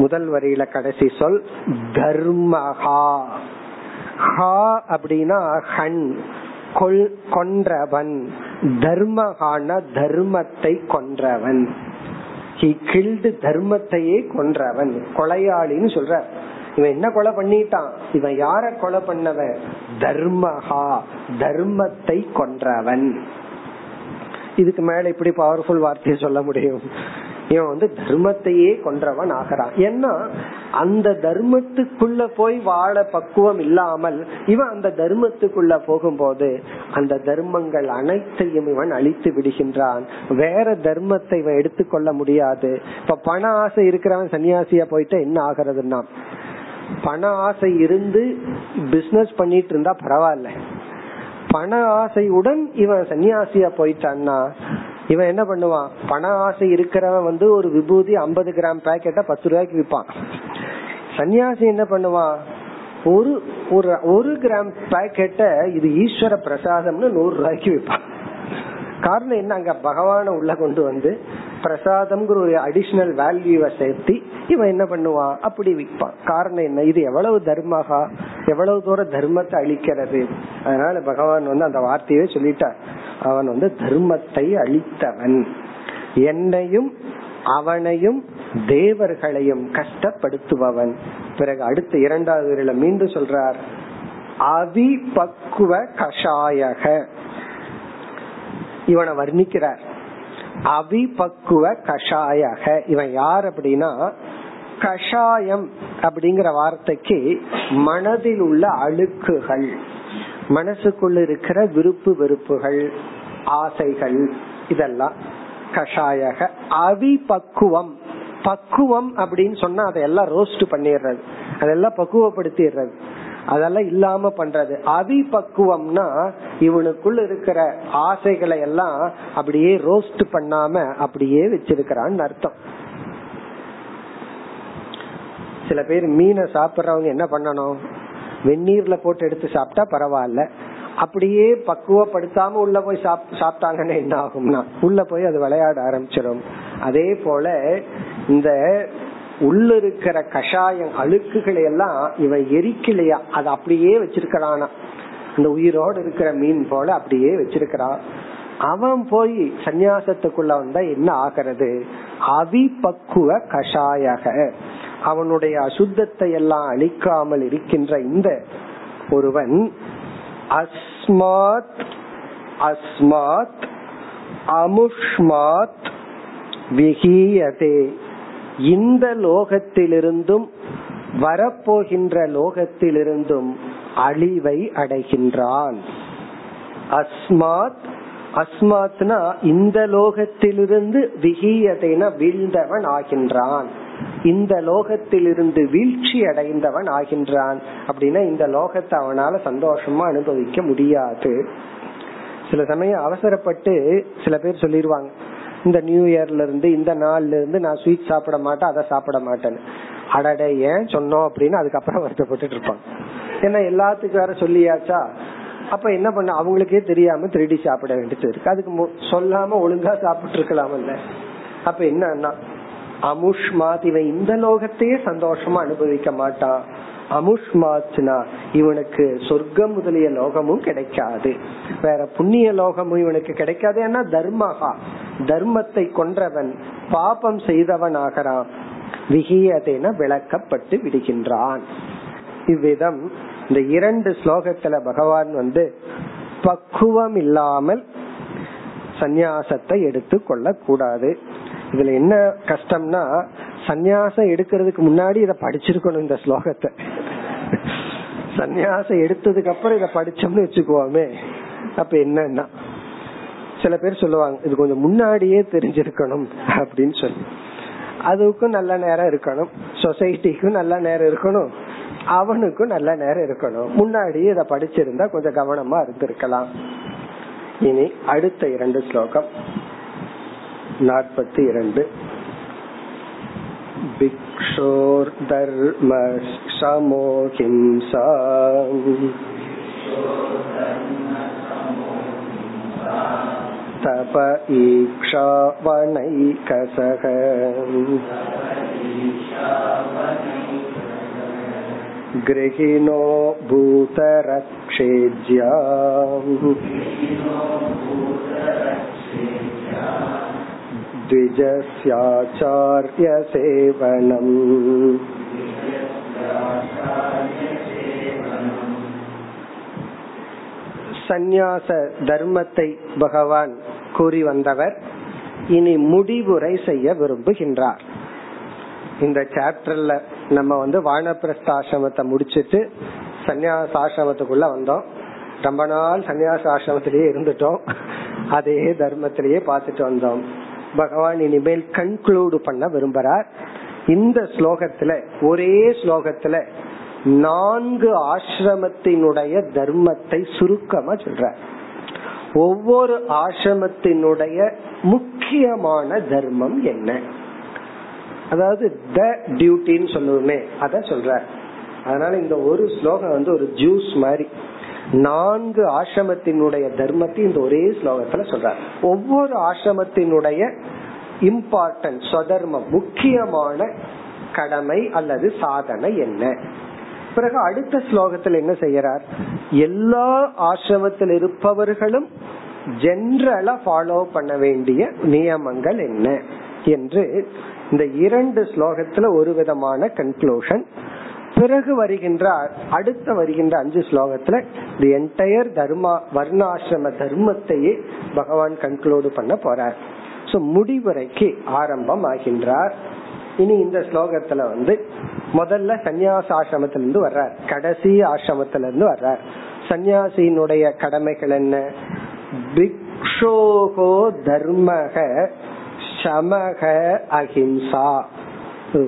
முதல் வரியில கடைசி சொல் தர்மஹா. ஹா அப்படின்னா ஹன், கொன்றவன். தர்மஹான தர்மத்தை கொன்றவன். ஹி கில்ட், தர்மத்தையே கொன்றவன், கொலையாளின்னு சொல்ற. இவன் என்ன கொலை பண்ணிட்டான்? இவன் யார கொலை பண்ணவன்? தர்மஹா, தர்மத்தை கொன்றவன். இதுக்கு மேல இப்படி பவர்ஃபுல் வார்த்தையை சொல்ல முடியும்? இவன் வந்து தர்மத்தையே கொன்றவன் ஆகிறான். ஏன்னா அந்த தர்மத்துக்குள்ள போய் வாழ பக்குவம் இல்லாமல் இவன் அந்த தர்மத்துக்குள்ள போகும்போது அந்த தர்மங்கள் அனைத்தையும் இவன் அழித்து விடுகின்றான். வேற தர்மத்தை இவன் எடுத்துக்கொள்ள முடியாது. இப்ப பண ஆசை இருக்கிறவன் சன்னியாசியா போயிட்டா என்ன ஆகிறதுனா, பண ஆசை இருந்து பிசினஸ் பண்ணிட்டு இருந்தா பரவாயில்ல, பண ஆசையுடன் இவன் சன்னியாசியா போயிட்டான்னா இவன் என்ன பண்ணுவான்? பண ஆசை இருக்கிறவன் வந்து ஒரு விபூதி 50 கிராம் பாக்கெட்டா 10 ரூபாய்க்கு விற்பான். சன்னியாசி என்ன பண்ணுவான்? ஒரு கிராம் பாக்கெட்டை இது ஈஸ்வர பிரசாதம்னு 100 ரூபாய்க்கு விற்பான். காரணம் என்ன? அங்க பகவான உள்ள கொண்டு வந்து பிரசாதம்ங்கிற ஒரு அடிஷனல் வேல்யூவை சேர்த்தி இவன் என்ன பண்ணுவான்? அப்படி விற்பான். காரணம் என்ன? இது எவ்வளவு தர்மகா, எவ்வளவு தூரம் தர்மத்தை அழிக்கிறது. அதனால பகவான் வந்து அந்த வார்த்தையே சொல்லிட்டார், அவன் வந்து தர்மத்தை அழித்தவன், என்னையும் அவனையும் தேவர்களையும் கஷ்டப்படுத்துபவன். பிறகு அடுத்த 2வது மீண்டும் சொல்றார் அவிபக்குவ கஷாயக. இவனை வர்ணிக்கிறார் அவிபக்குவ கஷாயக. இவன் யார் அப்படின்னா, கஷாயம் அப்படிங்கிற வார்த்தைக்கு மனதில் உள்ள அழுக்குகள், மனசுக்குள்ள இருக்கிற விருப்பு வெறுப்புகள், ஆசைகள், இதெல்லாம் கஷாயக அவிபக்குவம், பக்குவம் அப்படின்னு சொன்னா அதெல்லாம் ரோஸ்ட் பண்ணிடுறது, அதெல்லாம் பக்குவப்படுத்திடுறது, அதெல்லாம் இல்லாம பண்றது. அவிபக்குவம்னா இவனுக்குள்ள இருக்கிற ஆசைகளை எல்லாம் அப்படியே ரோஸ்ட் பண்ணாம அப்படியே வச்சிருக்கிறான்னு அர்த்தம். சில பேர் மீனை சாப்பிடுறவங்க என்ன பண்ணணும், வெந்நீர்ல போட்டு எடுத்து சாப்பிட்டா பரவாயில்ல, அப்படியே பக்குவப்படுத்தாம உள்ள போய் சாப்பிட்டாங்கன்னு என்ன ஆகும்னா உள்ள போய் அது விளையாட ஆரம்பிச்சிடும். அதே போல இந்த உள்ள இருக்கிற கஷாயம் அழுக்குகளை எல்லாம் இவன் எரிக்கலையா அது அப்படியே வச்சிருக்கிறானா, அந்த உயிரோடு இருக்கிற மீன் போல அப்படியே வச்சிருக்கிறான். அவன் போய் சந்நியாசத்துக்குள்ள வந்தா என்ன ஆகிறது, அவிபக்குவ கஷாயக, அவனுடைய அசுத்தத்தை எல்லாம் அழிக்காமல் இருக்கின்ற இந்த ஒருவன் அஸ்மாத் அஸ்மாத் அமுஷ்மாத் விஹியதே, இந்த லோகத்திலிருந்தும் வரப்போகின்ற லோகத்திலிருந்தும் அழிவை அடைகின்றான். அஸ்மாத், அஸ்மாத்னா இந்த லோகத்திலிருந்து, விஹியதேனா வீழ்ந்தவன் ஆகின்றான், இந்த லோகத்திலிருந்து வீழ்ச்சி அடைந்தவன் ஆகின்றான். அப்படின்னா இந்த லோகத்தை அவனால சந்தோஷமா அனுபவிக்க முடியாது. சில சமயம் அவசரப்பட்டு சில பேர் சொல்லிடுவாங்க, இந்த நியூ இயர்ல இருந்து இந்த நாள்ல இருந்து நான் ஸ்வீட் சாப்பிட மாட்டேன், அதை சாப்பிட மாட்டேன்னு. அடடே ஏன் சொன்னோம் அப்படின்னு அதுக்கப்புறம் வருத்தப்பட்டு இருப்பாங்க. ஏன்னா எல்லாத்துக்கும் வேற சொல்லியாச்சா, அப்ப என்ன பண்ண அவங்களுக்கே தெரியாம திருடி சாப்பிட வேண்டியது இருக்கு, அதுக்கு சொல்லாம ஒழுங்கா சாப்பிட்டு இருக்கலாமல்ல. அப்ப என்னன்னா அமுஷ்மாத், இவன் இந்த லோகத்தையே சந்தோஷமா அனுபவிக்க மாட்டான். அமுஷ்மாத்னா இவனுக்கு சொர்க்கம் முதலிய லோகமும் கிடைக்காது, வேற புண்ணிய லோகமும் இவனுக்கு கிடைக்காது. ஏன்னா தர்மகா, தர்மத்தை கொன்றவன், பாபம் செய்தவன் ஆகிறான். விகியதேன விளக்கப்பட்டு விடுகின்றான். இவ்விதம் இந்த இரண்டு ஸ்லோகத்துல பகவான் பக்குவம் இல்லாமல் சந்நியாசத்தை எடுத்து கொள்ள கூடாது. இதுல என்ன கஷ்டம்னா சந்நியாசம் எடுக்கிறதுக்கு முன்னாடி இத படிச்சிருக்கணும். இந்த ஸ்லோகத்தை சந்நியாசம் எடுத்ததுக்கு அப்புறம் இத படிச்சோம்னு வச்சுக்குவோமே, அப்ப என்னன்னா சில பேர் சொல்லுவாங்க இது கொஞ்சம் முன்னாடியே தெரிஞ்சிருக்கணும் அப்படின்னு சொல்லி. அதுக்கும் நல்ல நேரம் இருக்கணும், சொசைட்டிக்கும் நல்ல நேரம் இருக்கணும், அவனுக்கும் நல்ல நேரம் இருக்கணும். முன்னாடியே இத படிச்சிருந்தா கொஞ்சம் கவனமா இருந்திருக்கலாம். இனி அடுத்த இரண்டு ஸ்லோகம் 42. பிக்ஷோர் தர்மஸ் சமோஹிம்சா தப ஈக்ஷா வனைகசக கிரஹினோ பூதரக்ஷேஜ்யாம் த்விஜஸ்யாச்சார்ய சேவனம். சந்நியாச தர்மத்தை பகவான் கூறி வந்தவர் இனி முடிவுரை செய்ய விரும்புகின்றார். இந்த சாப்டர்ல நம்ம வானப்பிரஸ்தாசிரமத்தை முடிச்சிட்டு சந்யாசாசிரமத்துக்குள்ள வந்தோம். ரொம்ப நாள் சந்யாசாசிரமத்திலேயே இருந்துட்டோம், அதே தர்மத்திலேயே பார்த்துட்டு வந்தோம். பகவான் இனிமேல் கன்க்ளூடு பண்ண விரும்புறார். இந்த ஸ்லோகத்துல, ஒரே ஸ்லோகத்துல 4 ஆசிரமத்தினுடைய தர்மத்தை சுருக்கமா சொல்ற. ஒவ்வொரு ஆசிரமத்தினுடைய முக்கியமான தர்மம் என்ன, அதாவது த டியூட்டின்னு சொல்லுவோமே அத சொல்ற. அதனால இந்த ஒரு ஸ்லோகம் ஒரு ஜூஸ் மாதிரி 4 ஆசிரமத்தினுடைய தர்மத்தை இந்த ஒரே ஸ்லோகத்துல சொல்றார். ஒவ்வொரு ஆசிரமத்தினுடைய இம்பார்ட்டன்ஸ், ஸ்வதர்மம், முக்கியமான கடமை அல்லது சாதனை என்ன. பிறகு அடுத்த ஸ்லோகத்துல என்ன செய்யறார், எல்லா ஆசிரமத்தில் இருப்பவர்களும் ஜெனரலா ஃபாலோ பண்ண வேண்டிய நியமங்கள் என்ன என்று இந்த 2 ஸ்லோகத்துல ஒரு விதமான கன்க்ளூஷன். பிறகு அடுத்த வருகின்ற 5 ஸ்லோகத்துல தி என்டையர் தர்மா, வர்ணாசிரம தர்மத்தையே பகவான் கன்க்ளூடு பண்ண போறார். சோ முடிவுரைக்கு ஆரம்பம் ஆகின்றார். இனி இந்த ஸ்லோகத்துல முதல்ல சந்யாச ஆசிரமத்திலிருந்து வர்றார், கடைசி ஆசிரமத்திலிருந்து வர்றார். சந்யாசியினுடைய கடமைகள் என்ன, பிக்ஷோகோ தர்மக சமக அஹிம்சா,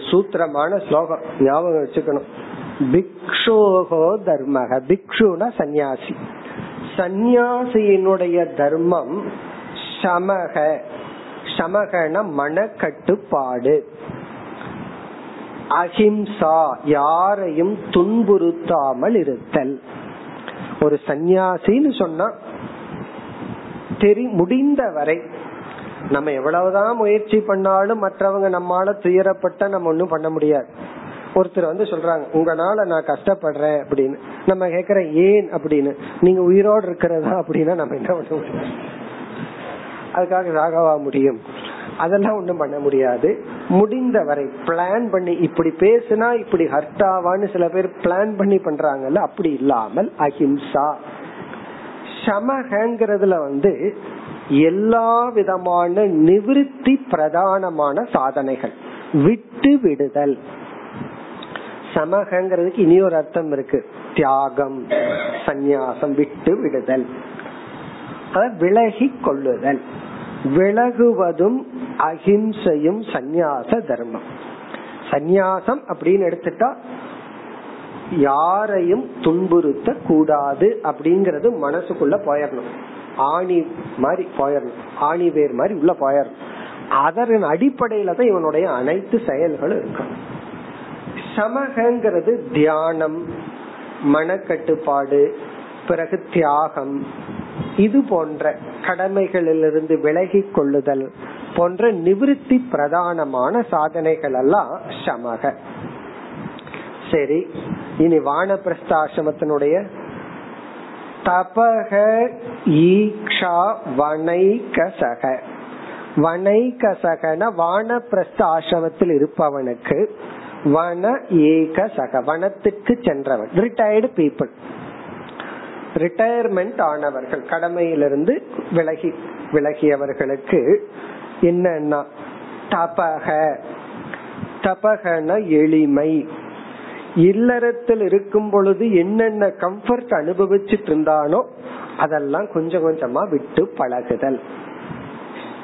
சூத்திரமான ஸ்லோகம் ஞாபகம் வச்சுக்கணும். பிக்ஷோகோ தர்மக, பிக்ஷுனா சந்நியாசி, சந்நியாசியினுடைய தர்மம் சமக, சமகன மனக்கட்டுப்பாடு, அஹிம்சா யாரையும் துன்புறுத்தாமல் இருத்தல். ஒரு சந்நியாசின்னு சொன்னா முடிந்த வரை நம்ம எவ்வளவுதான் முயற்சி பண்ணாலும் மற்றவங்க நம்மால துயரப்பட்ட நம்ம ஒண்ணும் பண்ண முடியாது. ஒருத்தர் வந்து சொல்றாங்க உங்களால நான் கஷ்டப்படுறேன் அப்படின்னு, நம்ம கேக்குறேன் ஏன் அப்படின்னு, நீங்க உயிரோடு இருக்கிறதா அப்படின்னா நம்ம என்ன பண்ண முடியாது, அதுக்காக ராகவா முடியும், அதெல்லாம் ஒண்ணும் பண்ண முடியாது. முடிந்த வரை பிளான் பண்ணி இப்படி பேசுனா இப்படி ஹர்ட் ஆவான்னு சில பேர் பிளான் பண்ணி பண்றாங்கல்ல, அப்படி இல்லாமல் அஹிம்சா. சமகங்கிறதுல வந்து எல்லா விதமான நிவிருத்தி பிரதானமான சாதனைகள் விட்டு விடுதல். சமகங்கிறதுக்கு இனி ஒரு அர்த்தம் இருக்கு, தியாகம், சந்நியாசம், விட்டு விடுதல், விலகி கொள்ளுதல். விலகுவதும் அஹிம்சையும் சந்நியாச தர்மம். சந்நியாசம் அப்படின்னு எடுத்துட்டா யாரையும் துன்புறுத்த கூடாது அப்படிங்கறது மனசுக்குள்ள போயிடணும், ஆணி மாதிரி போயிடணும், ஆணி வேர் மாதிரி உள்ள போயிடணும். அதன் அடிப்படையில தான் இவனுடைய அனைத்து செயல்களும் இருக்கும். சமகங்கிறது தியானம், மனக்கட்டுப்பாடு, பிறகு தியாகம், இது போன்ற கடமைகளிலிருந்து விலகி கொள்ளுதல் போன்ற நிவிருத்தி பிரதானமான சாதனைகள் எல்லாம் சமக. சரி, இனி வானப்பிரஸ்த ஆசிரமத்தினுடைய தபக ஈக்ஷா வனைகசக. வனைகசகன வானப்பிரஸ்த ஆசிரமத்தில் இருப்பவனுக்கு, வன ஏகசக வனத்திற்கு சென்றவன், ரிட்டையர்டு பீப்புள், ரிட்டையர்மெண்ட் ஆனவர்கள், கடமையிலிருந்து விலகியவர்களுக்கு என்னன்னா தபக, தபகன எளிமை, இல்லறத்தில் இருக்கும் பொழுது என்னென்ன கம்ஃபர்ட் அனுபவிச்சுட்டு இருந்தானோ அதெல்லாம் கொஞ்சம் கொஞ்சமா விட்டு பழகுதல்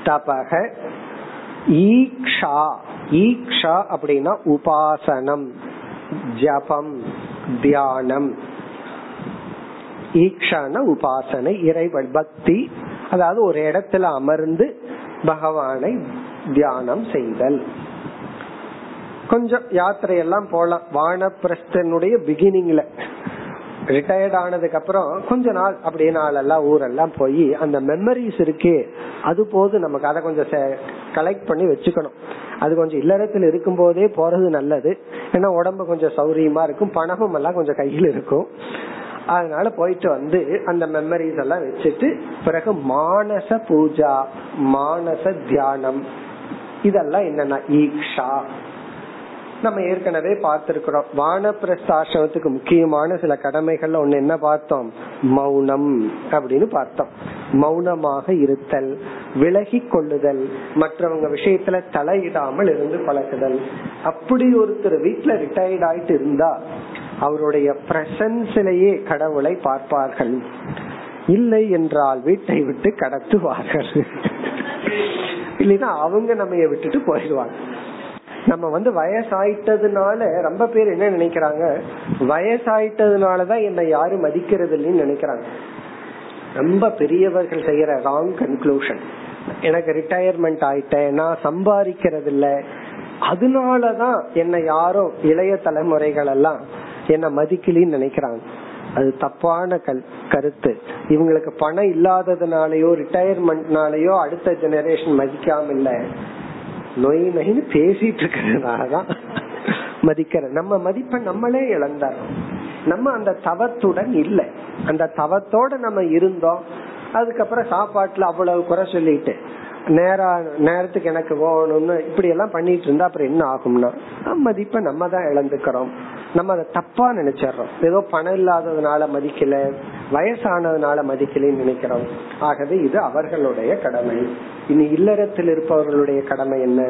தபக. ஈக்ஷா, ஈக்ஷா அப்படின்னா உபாசனம், ஜபம், தியானம். ஈக்ஷான உபாசனை, இறை பக்தி, அதாவது ஒரு இடத்துல அமர்ந்து பகவானை தியானம் செய்தல். கொஞ்சம் யாத்திரையெல்லாம் போலாம். வானப்பிரஸ்தனுடைய பிகினிங்ல ரிட்டையர்ட் ஆனதுக்கு அப்புறம் கொஞ்ச நாள் அப்படியே நாளெல்லாம் ஊரெல்லாம் போய் அந்த மெமரிஸ் இருக்கே அது போது நமக்கு அதை கொஞ்சம் கலெக்ட் பண்ணி வச்சுக்கணும். அது கொஞ்சம் இல்லறத்தில் இருக்கும் போதே போறது நல்லது, ஏன்னா உடம்பு கொஞ்சம் சௌரியமா இருக்கும், பணமும் எல்லாம் கொஞ்சம் கையில் இருக்கும். அதனால போயிட்டு வந்து அந்த மெமரிஸ் எல்லாம் வச்சுட்டு பிறகு மானச பூஜா, மானச தியானம், இதெல்லாம் என்னன்னா ஈக்ஷா. நம்ம ஏற்கனவே பார்த்திருக்கிறோம் வானப்பிரஸ்த ஆசிரமத்துக்கு முக்கியமான சில கடமைகள்ல ஒண்ணு என்ன பார்த்தோம், மௌனம் அப்படின்னு பார்த்தோம். மௌனமாக இருத்தல், விலகி கொள்ளுதல், மற்றவங்க விஷயத்துல தலையிடாமல் இருந்து பழகுதல். அப்படி ஒருத்தர் வீட்டுல ரிட்டையர்ட் ஆயிட்டு இருந்தா அவருடைய பிரசன்ஸ்லயே கடவுளை பார்ப்பார்கள், இல்லை என்றால் வீட்டை விட்டு கடத்துவார்கள், இல்லைன்னா அவங்க நம்ம விட்டுட்டு போயிடுவாங்க. நம்ம வந்து வயசாயிட்டதுனால ரொம்ப பேர் என்ன நினைக்கிறாங்க, வயசாயிட்டதுனாலதான் என்னை யாரும் மதிக்கிறது இல்லைன்னு நினைக்கிறாங்க. ரொம்ப பெரியவர்கள் செய்யற ராங் கன்க்ளூஷன். எனக்கு ரிட்டையர்மெண்ட் ஆயிட்டேன், நான் சம்பாதிக்கிறது இல்ல, அதனாலதான் என்னை யாரும் இளைய தலைமுறைகள் எல்லாம் என்ன மதிக்கலின்னு நினைக்கிறாங்க. அது தப்பான கருத்து. இவங்களுக்கு பணம் இல்லாததுனாலயோ ரிட்டையர்மெண்ட்னாலயோ அடுத்த ஜெனரேஷன் மதிக்காம இல்ல, நொய் நொயின்னு பேசிட்டு இருக்கிறதுனாலதான் மதிக்கிற. நம்ம மதிப்பை நம்மளே இழந்தாரோம், நம்ம அந்த தவத்துடன் இல்ல, அந்த தவத்தோட நம்ம இருந்தோம். அதுக்கப்புறம் சாப்பாட்டுல அவ்வளவு குறை சொல்லிட்டு நேரத்துக்கு எனக்கு போகணும்னு இப்படி எல்லாம் பண்ணிட்டு இருந்தா அப்புறம் என்ன ஆகும்னா மதிப்பை நம்ம தான் இழந்துக்கிறோம். நம்ம அதை தப்பா நினைச்சிடறோம், ஏதோ பணம் இல்லாததுனால மதிக்கல, வயசானதுனால மதிக்கலன்னு நினைக்கிறோம். ஆகவே இது அவர்களுடைய கடமை. இனி இல்லறத்தில் இருப்பவர்களுடைய கடமை என்ன,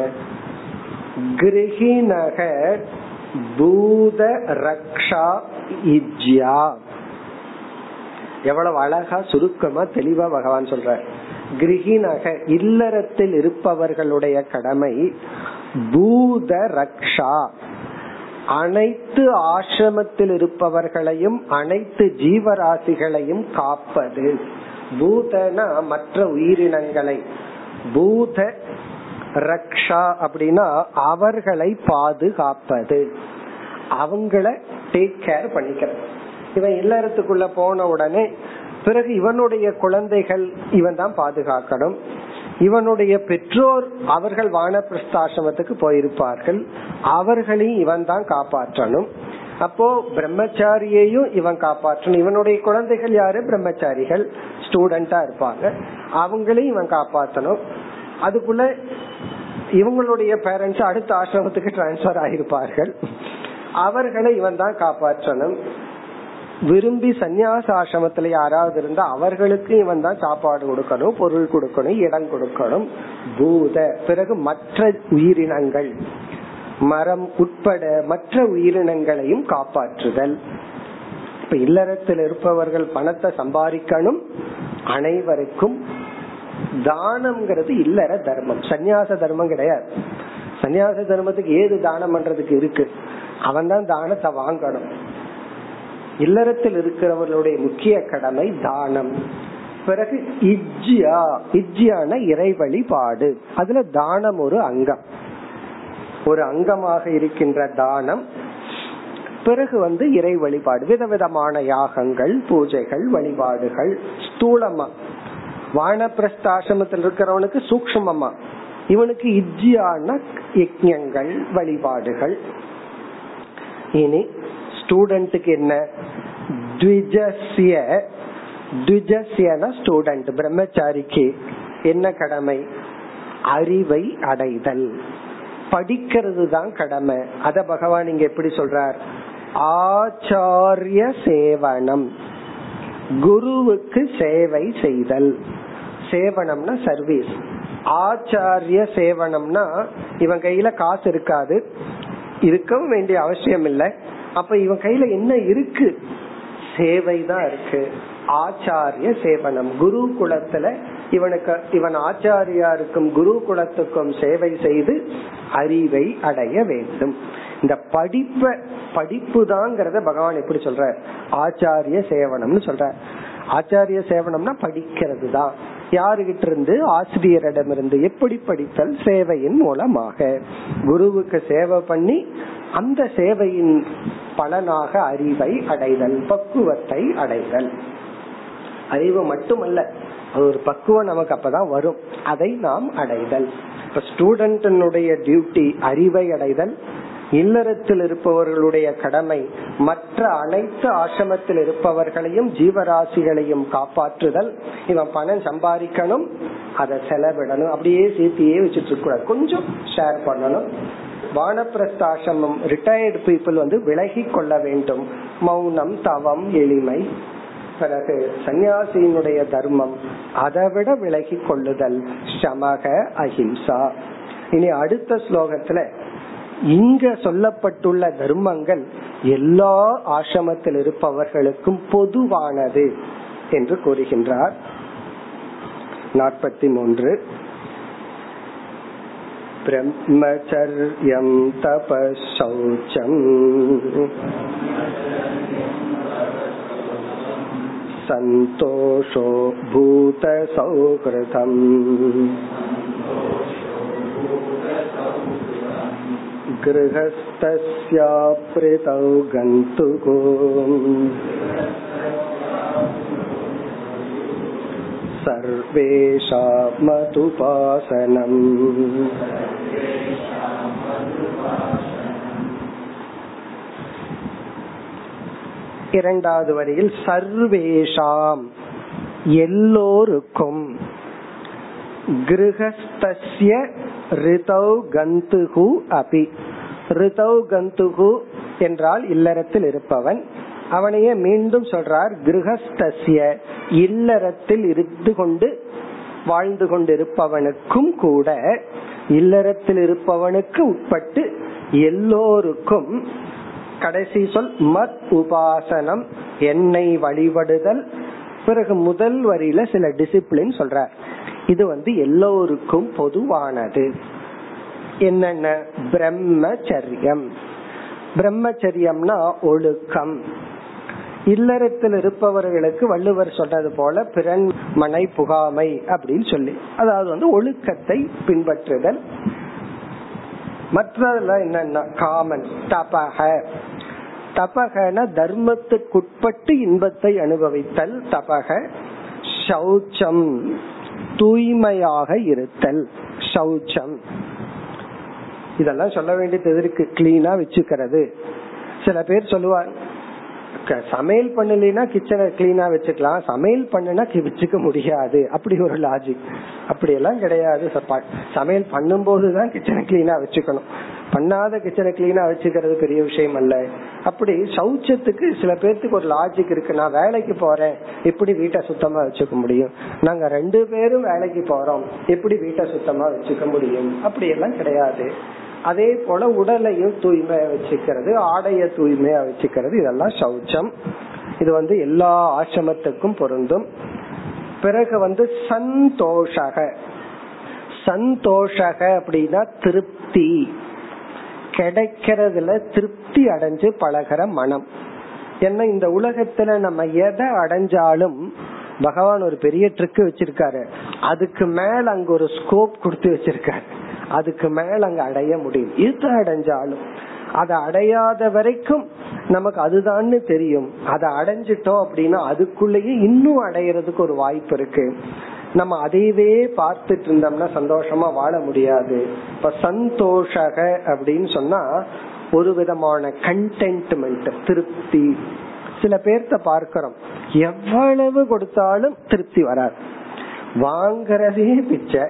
கிரகிணக பூத ரக்ஷா இஜ்யா. எவ்வளவு அழகா சுருக்கமா தெளிவா பகவான் சொல்ற, கிரகிணக இல்லறத்தில் இருப்பவர்களுடைய கடமை பூத ரக்ஷா, அனைத்து ஆசிரமத்தில் இருப்பவர்களையும் அனைத்து ஜீவராசிகளையும் காப்பது. பூதனா மற்ற உயிரினங்களை, பூத ரக்ஷா அப்படின்னா அவர்களை பாதுகாப்பது, அவங்கள டேக் கேர் பண்ணிக்கிறது. இவன் இல்லறத்துக்குள்ள போன உடனே பிறகு இவனுடைய குழந்தைகள் இவன் தான் பாதுகாக்கணும், இவனுடைய பெற்றோர் அவர்கள் வானப்பிரஸ்தாசிரமத்துக்கு போயிருப்பார்கள், அவர்களையும் இவன் தான் காப்பாற்றணும். அப்போ பிரம்மச்சாரியையும் இவன் காப்பாற்றணும், இவனுடைய குழந்தைகள் யாரு பிரம்மச்சாரிகள் ஸ்டூடெண்டா இருப்பாங்க அவங்களையும் இவன் காப்பாற்றணும். அதுக்குள்ள இவங்களுடைய பேரண்ட்ஸ் அடுத்த ஆசிரமத்துக்கு டிரான்ஸ்பர் ஆகியிருப்பார்கள், அவர்களை இவன் தான் காப்பாற்றணும். விரும்பி சந்யாச ஆசிரமத்துல யாராவது இருந்தா அவர்களுக்கு இவன் தான் சாப்பாடு கொடுக்கணும், பொருள் கொடுக்கணும், இடம் கொடுக்கணும். பூத பிறகு மற்ற உயிரினங்கள், மரம் உட்பட மற்ற உயிரினங்களையும் காப்பாற்றுதல். இப்ப இல்லறத்தில் இருப்பவர்கள் பணத்தை சம்பாதிக்கணும், அனைவருக்கும் தானம்ங்கிறது இல்லற தர்மம், சந்யாச தர்மம் கிடையாது. சந்யாச தர்மத்துக்கு ஏது தானம் பண்றதுக்கு இருக்கு, அவன் தான் தானத்தை வாங்கணும். இல்லறத்தில் இருக்கிறவர்களுடைய முக்கிய கடமை தானம். பிறகு இஜ்யா, இஜ்யான இறை வழிபாடு, அதுல தானம் ஒரு அங்கம், ஒரு அங்கமாக இருக்கின்ற தானம். பிறகு வந்து இறை வழிபாடு, விதவிதமான யாகங்கள், பூஜைகள், வழிபாடுகள். ஸ்தூலமா வானப்பிரஸ்தாசிரமத்தில் இருக்கிறவனுக்கு சூக்ஷ்மமா, இவனுக்கு இஜ்யான யஜ்ஞங்கள், வழிபாடுகள். இனி ஸ்டூடெண்ட்டுக்கு என்ன, ஸ்டூடெண்ட் பிரம்மச்சாரிக்கு என்ன கடமை, அறிவை அடைதல், படிக்கிறது தான் கடமை. அத பகவான் இங்க எப்படி சொல்றார், ஆச்சாரிய சேவனம், குருவுக்கு சேவை செய்தல். சேவனம்னா சர்வீஸ், ஆச்சாரிய சேவனம்னா இவன் கையில காசு இருக்காது, இருக்கவும் வேண்டிய அவசியம் இல்லை. அப்ப இவன் கையில என்ன இருக்கு, சேவை தான் இருக்கு. ஆச்சாரிய சேவனம், குரு குலத்துல இவனுக்கு, இவன் ஆச்சாரியா இருக்கும் குரு குலத்துக்கும் சேவை செய்து அறிவை அடைய வேண்டும். இந்த படிப்பு தான்ங்கறத பகவான் எப்படி சொல்ற, ஆச்சாரிய சேவனம்னு சொல்ற. ஆச்சாரிய சேவனம்னா படிக்கிறது தான், யாருகிட்ட இருந்து, ஆசிரியரிடம் இருந்து. எப்படி படித்தல், சேவையின் மூலமாக குருவுக்கு சேவை பண்ணி அந்த சேவையின் பலனாக அறிவை அடைதல், பக்குவத்தை அடைதல். அறிவு மட்டுமல்ல, அது ஒரு பக்குவம் நமக்கு அப்பதான் வரும், அதை நாம் அடைதல். இப்ப ஸ்டூடெண்ட்னுடைய டியூட்டி அறிவை அடைதல், இல்லறத்தில் இருப்பவர்களுடைய கடமை மற்ற அனைத்து ஆசிரமத்தில் இருப்பவர்களையும் ஜீவராசிகளையும் காப்பாற்றுதல். இவன் பணம் சம்பாதிக்கணும், அதை செலவிடணும், அப்படியே சேர்த்தியே வச்சுட்டு இருக்க, கொஞ்சம் ஷேர் பண்ணணும். வானப்பிரஸ்தாசிரமம் ரிட்டையர்டு பீப்புள் வந்து விலகி கொள்ள வேண்டும், மௌனம், தவம், எளிமை. பிறகு சன்னியாசியினுடைய தர்மம் அதை விட விலகி கொள்ளுதல், சமக, அஹிம்சா. இனி அடுத்த ஸ்லோகத்துல இங்க சொல்லப்பட்டுள்ள தர்மங்கள் எல்லா ஆசிரமத்தில் இருப்பவர்களுக்கும் பொதுவானது என்று கூறுகின்றார். 43 பிரம்மச்சர்யம் தபசௌச்சம் சந்தோஷோ பூத சௌக்ரதம் கிரஹஸ்தஸ்யாப்ரிதௌ கந்துகோ சர்வேஷாமதுபாசனம். இரண்டாவது வரியில் சர்வேஷாம் எல்லோருக்கும், கிரஹஸ்தஸ்ய ரிதௌ கந்துகு அபி, ரிதௌ கந்துகு என்றால் இல்லறத்தில் இருப்பவன். அவனையே மீண்டும் சொல்றார், கிரஹஸ்தஸ்ய இல்லறத்தில் இருந்து கொண்டு வாழ்ந்து கொண்டிருப்பவனுக்கும் கூட, இல்லறத்தில் இருப்பவனுக்கு உட்பட்டு எல்லோருக்கும். கடைசி சொல் மத் உபாசனம், என்னை வழிபடுதல். பிறகு முதல் வரியில சில டிசிப்ளின் சொல்றார், இது எல்லோருக்கும் பொதுவானது. என்னென்ன? பிரம்மச்சரியம். பிரம்மச்சரியம்னா ஒழுக்கம். இல்லறத்தில் இருப்பவர்களுக்கு வள்ளுவர் சொன்னது போல பிறன்மனை புகாமை அப்படின்னு சொல்லி, அதாவது ஒழுக்கத்தை பின்பற்றுதல். மற்றதுல என்னன்னா காமன் தபக. தபகன தர்மத்துக்குட்பட்டு இன்பத்தை அனுபவித்தல் தபக. சௌச்சம் தூய்மையாக இருத்தல் சௌச்சம். இதெல்லாம் சொல்ல வேண்டியது இருக்கு, கிளீனா வச்சுக்கிறது. சில பேர் சொல்லுவார் சமையல் பண்ணலாம், கிச்சனை கிளீனா வச்சுக்கலாம், சமையல் பண்ணனா வச்சுக்க முடியாது, அப்படி ஒரு லாஜிக். அப்படி எல்லாம் கிடையாது. சமையல் பண்ணும் போதுதான் கிச்சனை கிளீனா வச்சுக்கணும், பண்ணாத கிச்சனை கிளீனா வச்சுக்கிறது பெரிய விஷயம் அல்ல. அப்படி சௌச்சத்துக்கு சில பேர்த்துக்கு ஒரு லாஜிக் இருக்கு. நான் வேலைக்கு போறேன், எப்படி வீட்டை சுத்தமா வச்சுக்க முடியும்? நாங்க ரெண்டு பேரும் வேலைக்கு போறோம், எப்படி வீட்டை சுத்தமா வச்சுக்க முடியும்? அப்படி எல்லாம் கிடையாது. அதே போல உடலையும் தூய்மையா வச்சுக்கிறது, ஆடைய தூய்மையா வச்சுக்கிறது, இதெல்லாம் சௌச்சம். இது எல்லா ஆசிரமத்துக்கும் பொருந்தும். பிறகு சந்தோஷக. சந்தோஷக அப்படின்னா திருப்தி, கிடைக்கிறதுல திருப்தி அடைஞ்சு பழகிற மனம். ஏன்னா இந்த உலகத்துல நம்ம எதை அடைஞ்சாலும் பகவான் ஒரு பெரிய ட்ரிக் வச்சிருக்காரு. அதுக்கு மேல அங்க ஒரு ஸ்கோப் கொடுத்து வச்சிருக்காரு, அதுக்கு மேல அங்க அடைய முடியும். எது அடைஞ்சாலும் அதை அடையாத வரைக்கும் நமக்கு அதுதான் தெரியும். அதை அடைஞ்சிட்டோம் அப்படின்னா அதுக்குள்ளேயே இன்னும் அடையிறதுக்கு ஒரு வாய்ப்பு இருக்கு. நம்ம அதையவே பார்த்துட்டு இருந்தோம்னா சந்தோஷமா வாழ முடியாது. இப்ப சந்தோஷக அப்படின்னு சொன்னா ஒரு விதமான கண்டென்ட்மெண்ட், திருப்தி. சில பேர்த்த பார்க்கிறோம், எவ்வளவு கொடுத்தாலும் திருப்தி வராது, வாங்கறதே பிச்சை.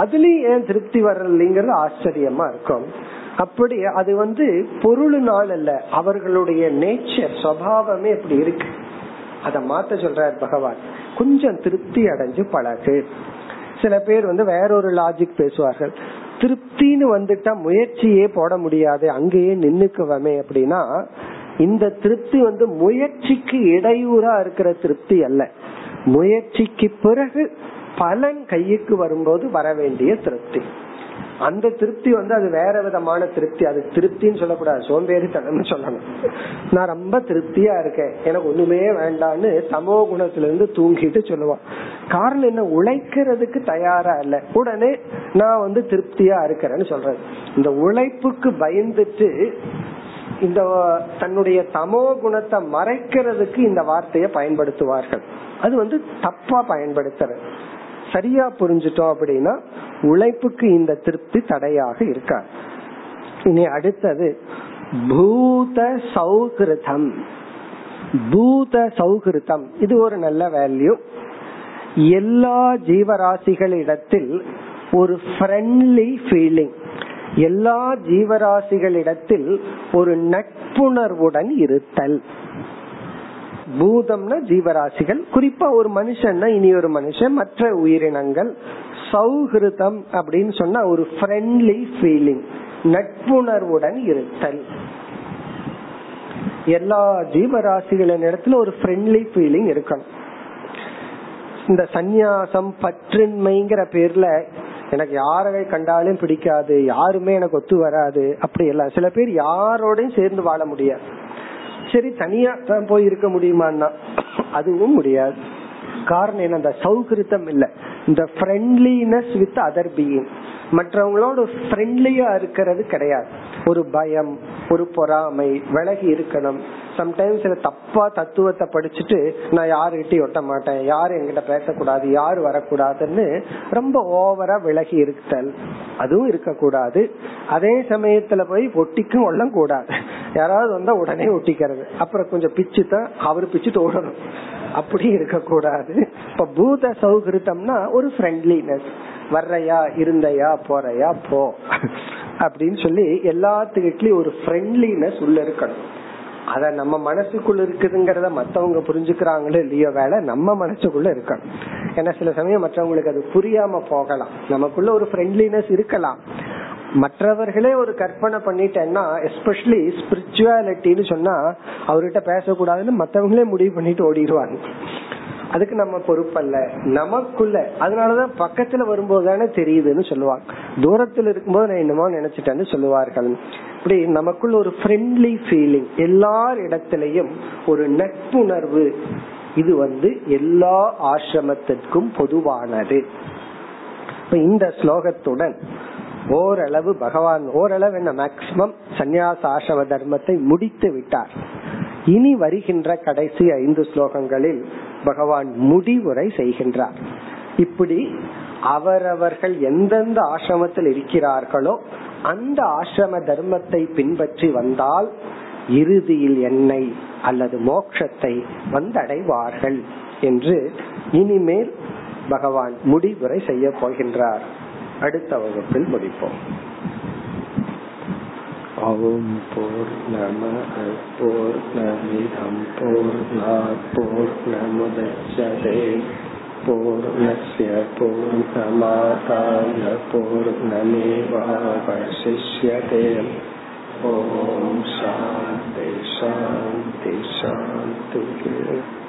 அதுலயும் ஏன் திருப்தி வரலங்கிறது ஆச்சரியமா இருக்கும். அப்படி அது பொருளினால் அல்ல, அவர்களுடைய நேச்சர் சுபாவமே அப்படி இருக்கு. அத மாத்த சொல்றார் பகவான், கொஞ்சம் திருப்தி அடைஞ்சு பழகு. சில பேர் வேறொரு லாஜிக் பேசுவார்கள், திருப்தின்னு வந்துட்டா முயற்சியே போட முடியாது, அங்கேயே நின்னுக்குவமே அப்படின்னா. இந்த திருப்தி முயற்சிக்கு இடையூறா இருக்கிற திருப்தி அல்ல, முயற்சிக்கு பிறகு பலன் கைக்கு வரும்போது வர வேண்டிய திருப்தி. அந்த திருப்தி அது வேற விதமான திருப்தி. அது திருப்தின்னு சொல்லக்கூடாது, சோம்பேறித்தனம்னு சொல்லணும். நான் ரொம்ப திருப்தியா இருக்கேன், எனக்கு ஒண்ணுமே வேண்டான்னு சமோ குணத்துல இருந்து தூங்கிட்டு சொல்லுவான். காரணம் என்ன? உழைக்கிறதுக்கு தயாரா இல்ல. உடனே நான் திருப்தியா இருக்கிறேன்னு சொல்றேன். இந்த உழைப்புக்கு பயந்துட்டு இந்த தன்னுடைய தமோ குணத்தை மறைக்கிறதுக்கு இந்த வார்த்தையை பயன்படுத்துவார்கள். அது தப்பா பயன்படுத்துறது. சரியா புரிஞ்சுட்டோம் அப்படின்னா உழைப்புக்கு இந்த திருப்தி தடையாக இருக்காது. இனி அடுத்தது பூத சௌகிருதம். பூத சௌகிருதம் இது ஒரு நல்ல வேல்யூ. எல்லா ஜீவராசிகளிடத்தில் ஒரு ஃப்ரெண்ட்லி ஃபீலிங், எல்லா ஜீவராசிகளிடத்தில் ஒரு நட்புணர்வுடன் இருத்தல். பூதம்னா ஜீவராசிகள், குறிப்பா ஒரு மனுஷன்னா இனி ஒரு மனுஷன், மற்ற உயிரினங்கள். சௌகிருதம் அப்படின்னு சொன்னா ஒரு ஃப்ரெண்ட்லி ஃபீலிங், நட்புணர்வுடன் இருத்தல். எல்லா ஜீவராசிகளின் இடத்துல ஒரு ஃப்ரெண்ட்லி ஃபீலிங் இருக்கணும். இந்த சந்நியாசம் பற்றின்மைங்கிற பேர்ல எனக்கு யாரை கண்டாலும் பிடிக்காது, யாருமே எனக்கு ஒத்து வராது, அப்படி எல்லாம். சில பேர் யாரோடையும் சேர்ந்து வாழ முடியாது. சரி, தனியா தான் போய் இருக்க முடியுமான்னா அதுவும் முடியாது. காரணம் என்ன? அந்த சௌகிருதம் இல்ல, இந்த ஃப்ரெண்ட்லினஸ் வித் அதர் பீயிங். மற்றவங்களோட ஃப்ரெண்ட்லியா இருக்கிறது கிடையாது. ஒரு பயம், ஒரு பொறாமை, விலகி இருக்கணும். சம்டைம்ஸ் சில தப்பா தத்துவத்தை படிச்சுட்டு நான் யாருகிட்டையும் ஒட்ட மாட்டேன், யாரு என்கிட்ட பேசக்கூடாது, யாரு வரக்கூடாதுன்னு ரொம்ப ஓவரா விலகி இருத்தல், அதுவும் இருக்கக்கூடாது. அதே சமயத்துல போய் ஒட்டிக்கும் ஒல்லம் கூடாது. யாராவது வந்தா உடனே ஒட்டிக்கிறது, அப்புறம் கொஞ்சம் பிச்சு தான் அவரு பிச்சுட்டு ஓடணும், அப்படி இருக்கக்கூடாது. இப்ப பூத சௌகிருதம்னா ஒரு ஃப்ரெண்ட்லினஸ், வர்றையா இருந்தையா போறையா போ அப்படின்னு சொல்லி எல்லாத்துக்கிட்லயும் ஒரு ஃப்ரெண்ட்லினஸ் உள்ள இருக்கணும். அத நம்ம மனசுக்குள்ள இருக்குதுங்கறத மத்தவங்க புரிஞ்சுக்கிறாங்களோ இல்லையோ, வேலை நம்ம மனசுக்குள்ள இருக்கணும். ஏன்னா சில சமயம் மற்றவங்களுக்கு அது புரியாம போகலாம். நமக்குள்ள ஒரு ஃப்ரெண்ட்லினஸ் இருக்கலாம், மற்றவர்களே ஒரு கற்பனை பண்ணிட்டேன்னா, எஸ்பெஷலி ஸ்பிரிச்சுவாலிட்டின்னு சொன்னா அவர்கிட்ட பேசக்கூடாதுன்னு மற்றவங்களே முடிவு பண்ணிட்டு ஓடிடுவாங்க. அதுக்கு நம்ம பொறுப்பல்ல, நமக்குள்ள. அதனாலதான் பக்கத்துல வரும்போது தானே தெரியுதுன்னு சொல்லுவாங்க, தூரத்துல இருக்கும்போது நான் என்னமோ நினைச்சிட்டேன்னு சொல்லுவார்கள். அப்படி நமக்குள்ள ஒரு ஃப்ரெண்ட்லி ஃபீலிங், எல்லா இடத்திலையும் ஒரு நட்புணர்வு, இது எல்லா ஆசிரமத்திற்கும் பொதுவானது. இந்த ஸ்லோகத்துடன் ஓரளவு பகவான் ஓரளவு என்ன மேக்சிமம் சந்நியாச ஆசிரம தர்மத்தை முடித்து விட்டார். இனி வருகின்ற கடைசி 5 ஸ்லோகங்களில் பகவான் முடிவுரை செய்கின்றார். இப்படி அவரவர்கள் எந்தெந்த ஆசிரமத்தில் இருக்கிறார்களோ அந்த ஆசிரம தர்மத்தை பின்பற்றி வந்தால் இறுதியில் என்னை அல்லது மோட்சத்தை வந்தடைவார்கள் என்று இனிமேல் பகவான் முடிவுரை செய்ய போகின்றார். அடுத்த வகுப்பில் முடிப்போம். ஓம் பூர்ணமத் பூர்ணமிதம் பூர்ணாத் பூர்ணமுதச்யதே பூர்ணஸ்ய பூர்ணமாதாய பூர்ணமேவ வசிஷ்யதே. ஓம் சாந்தி சாந்தி சாந்தி.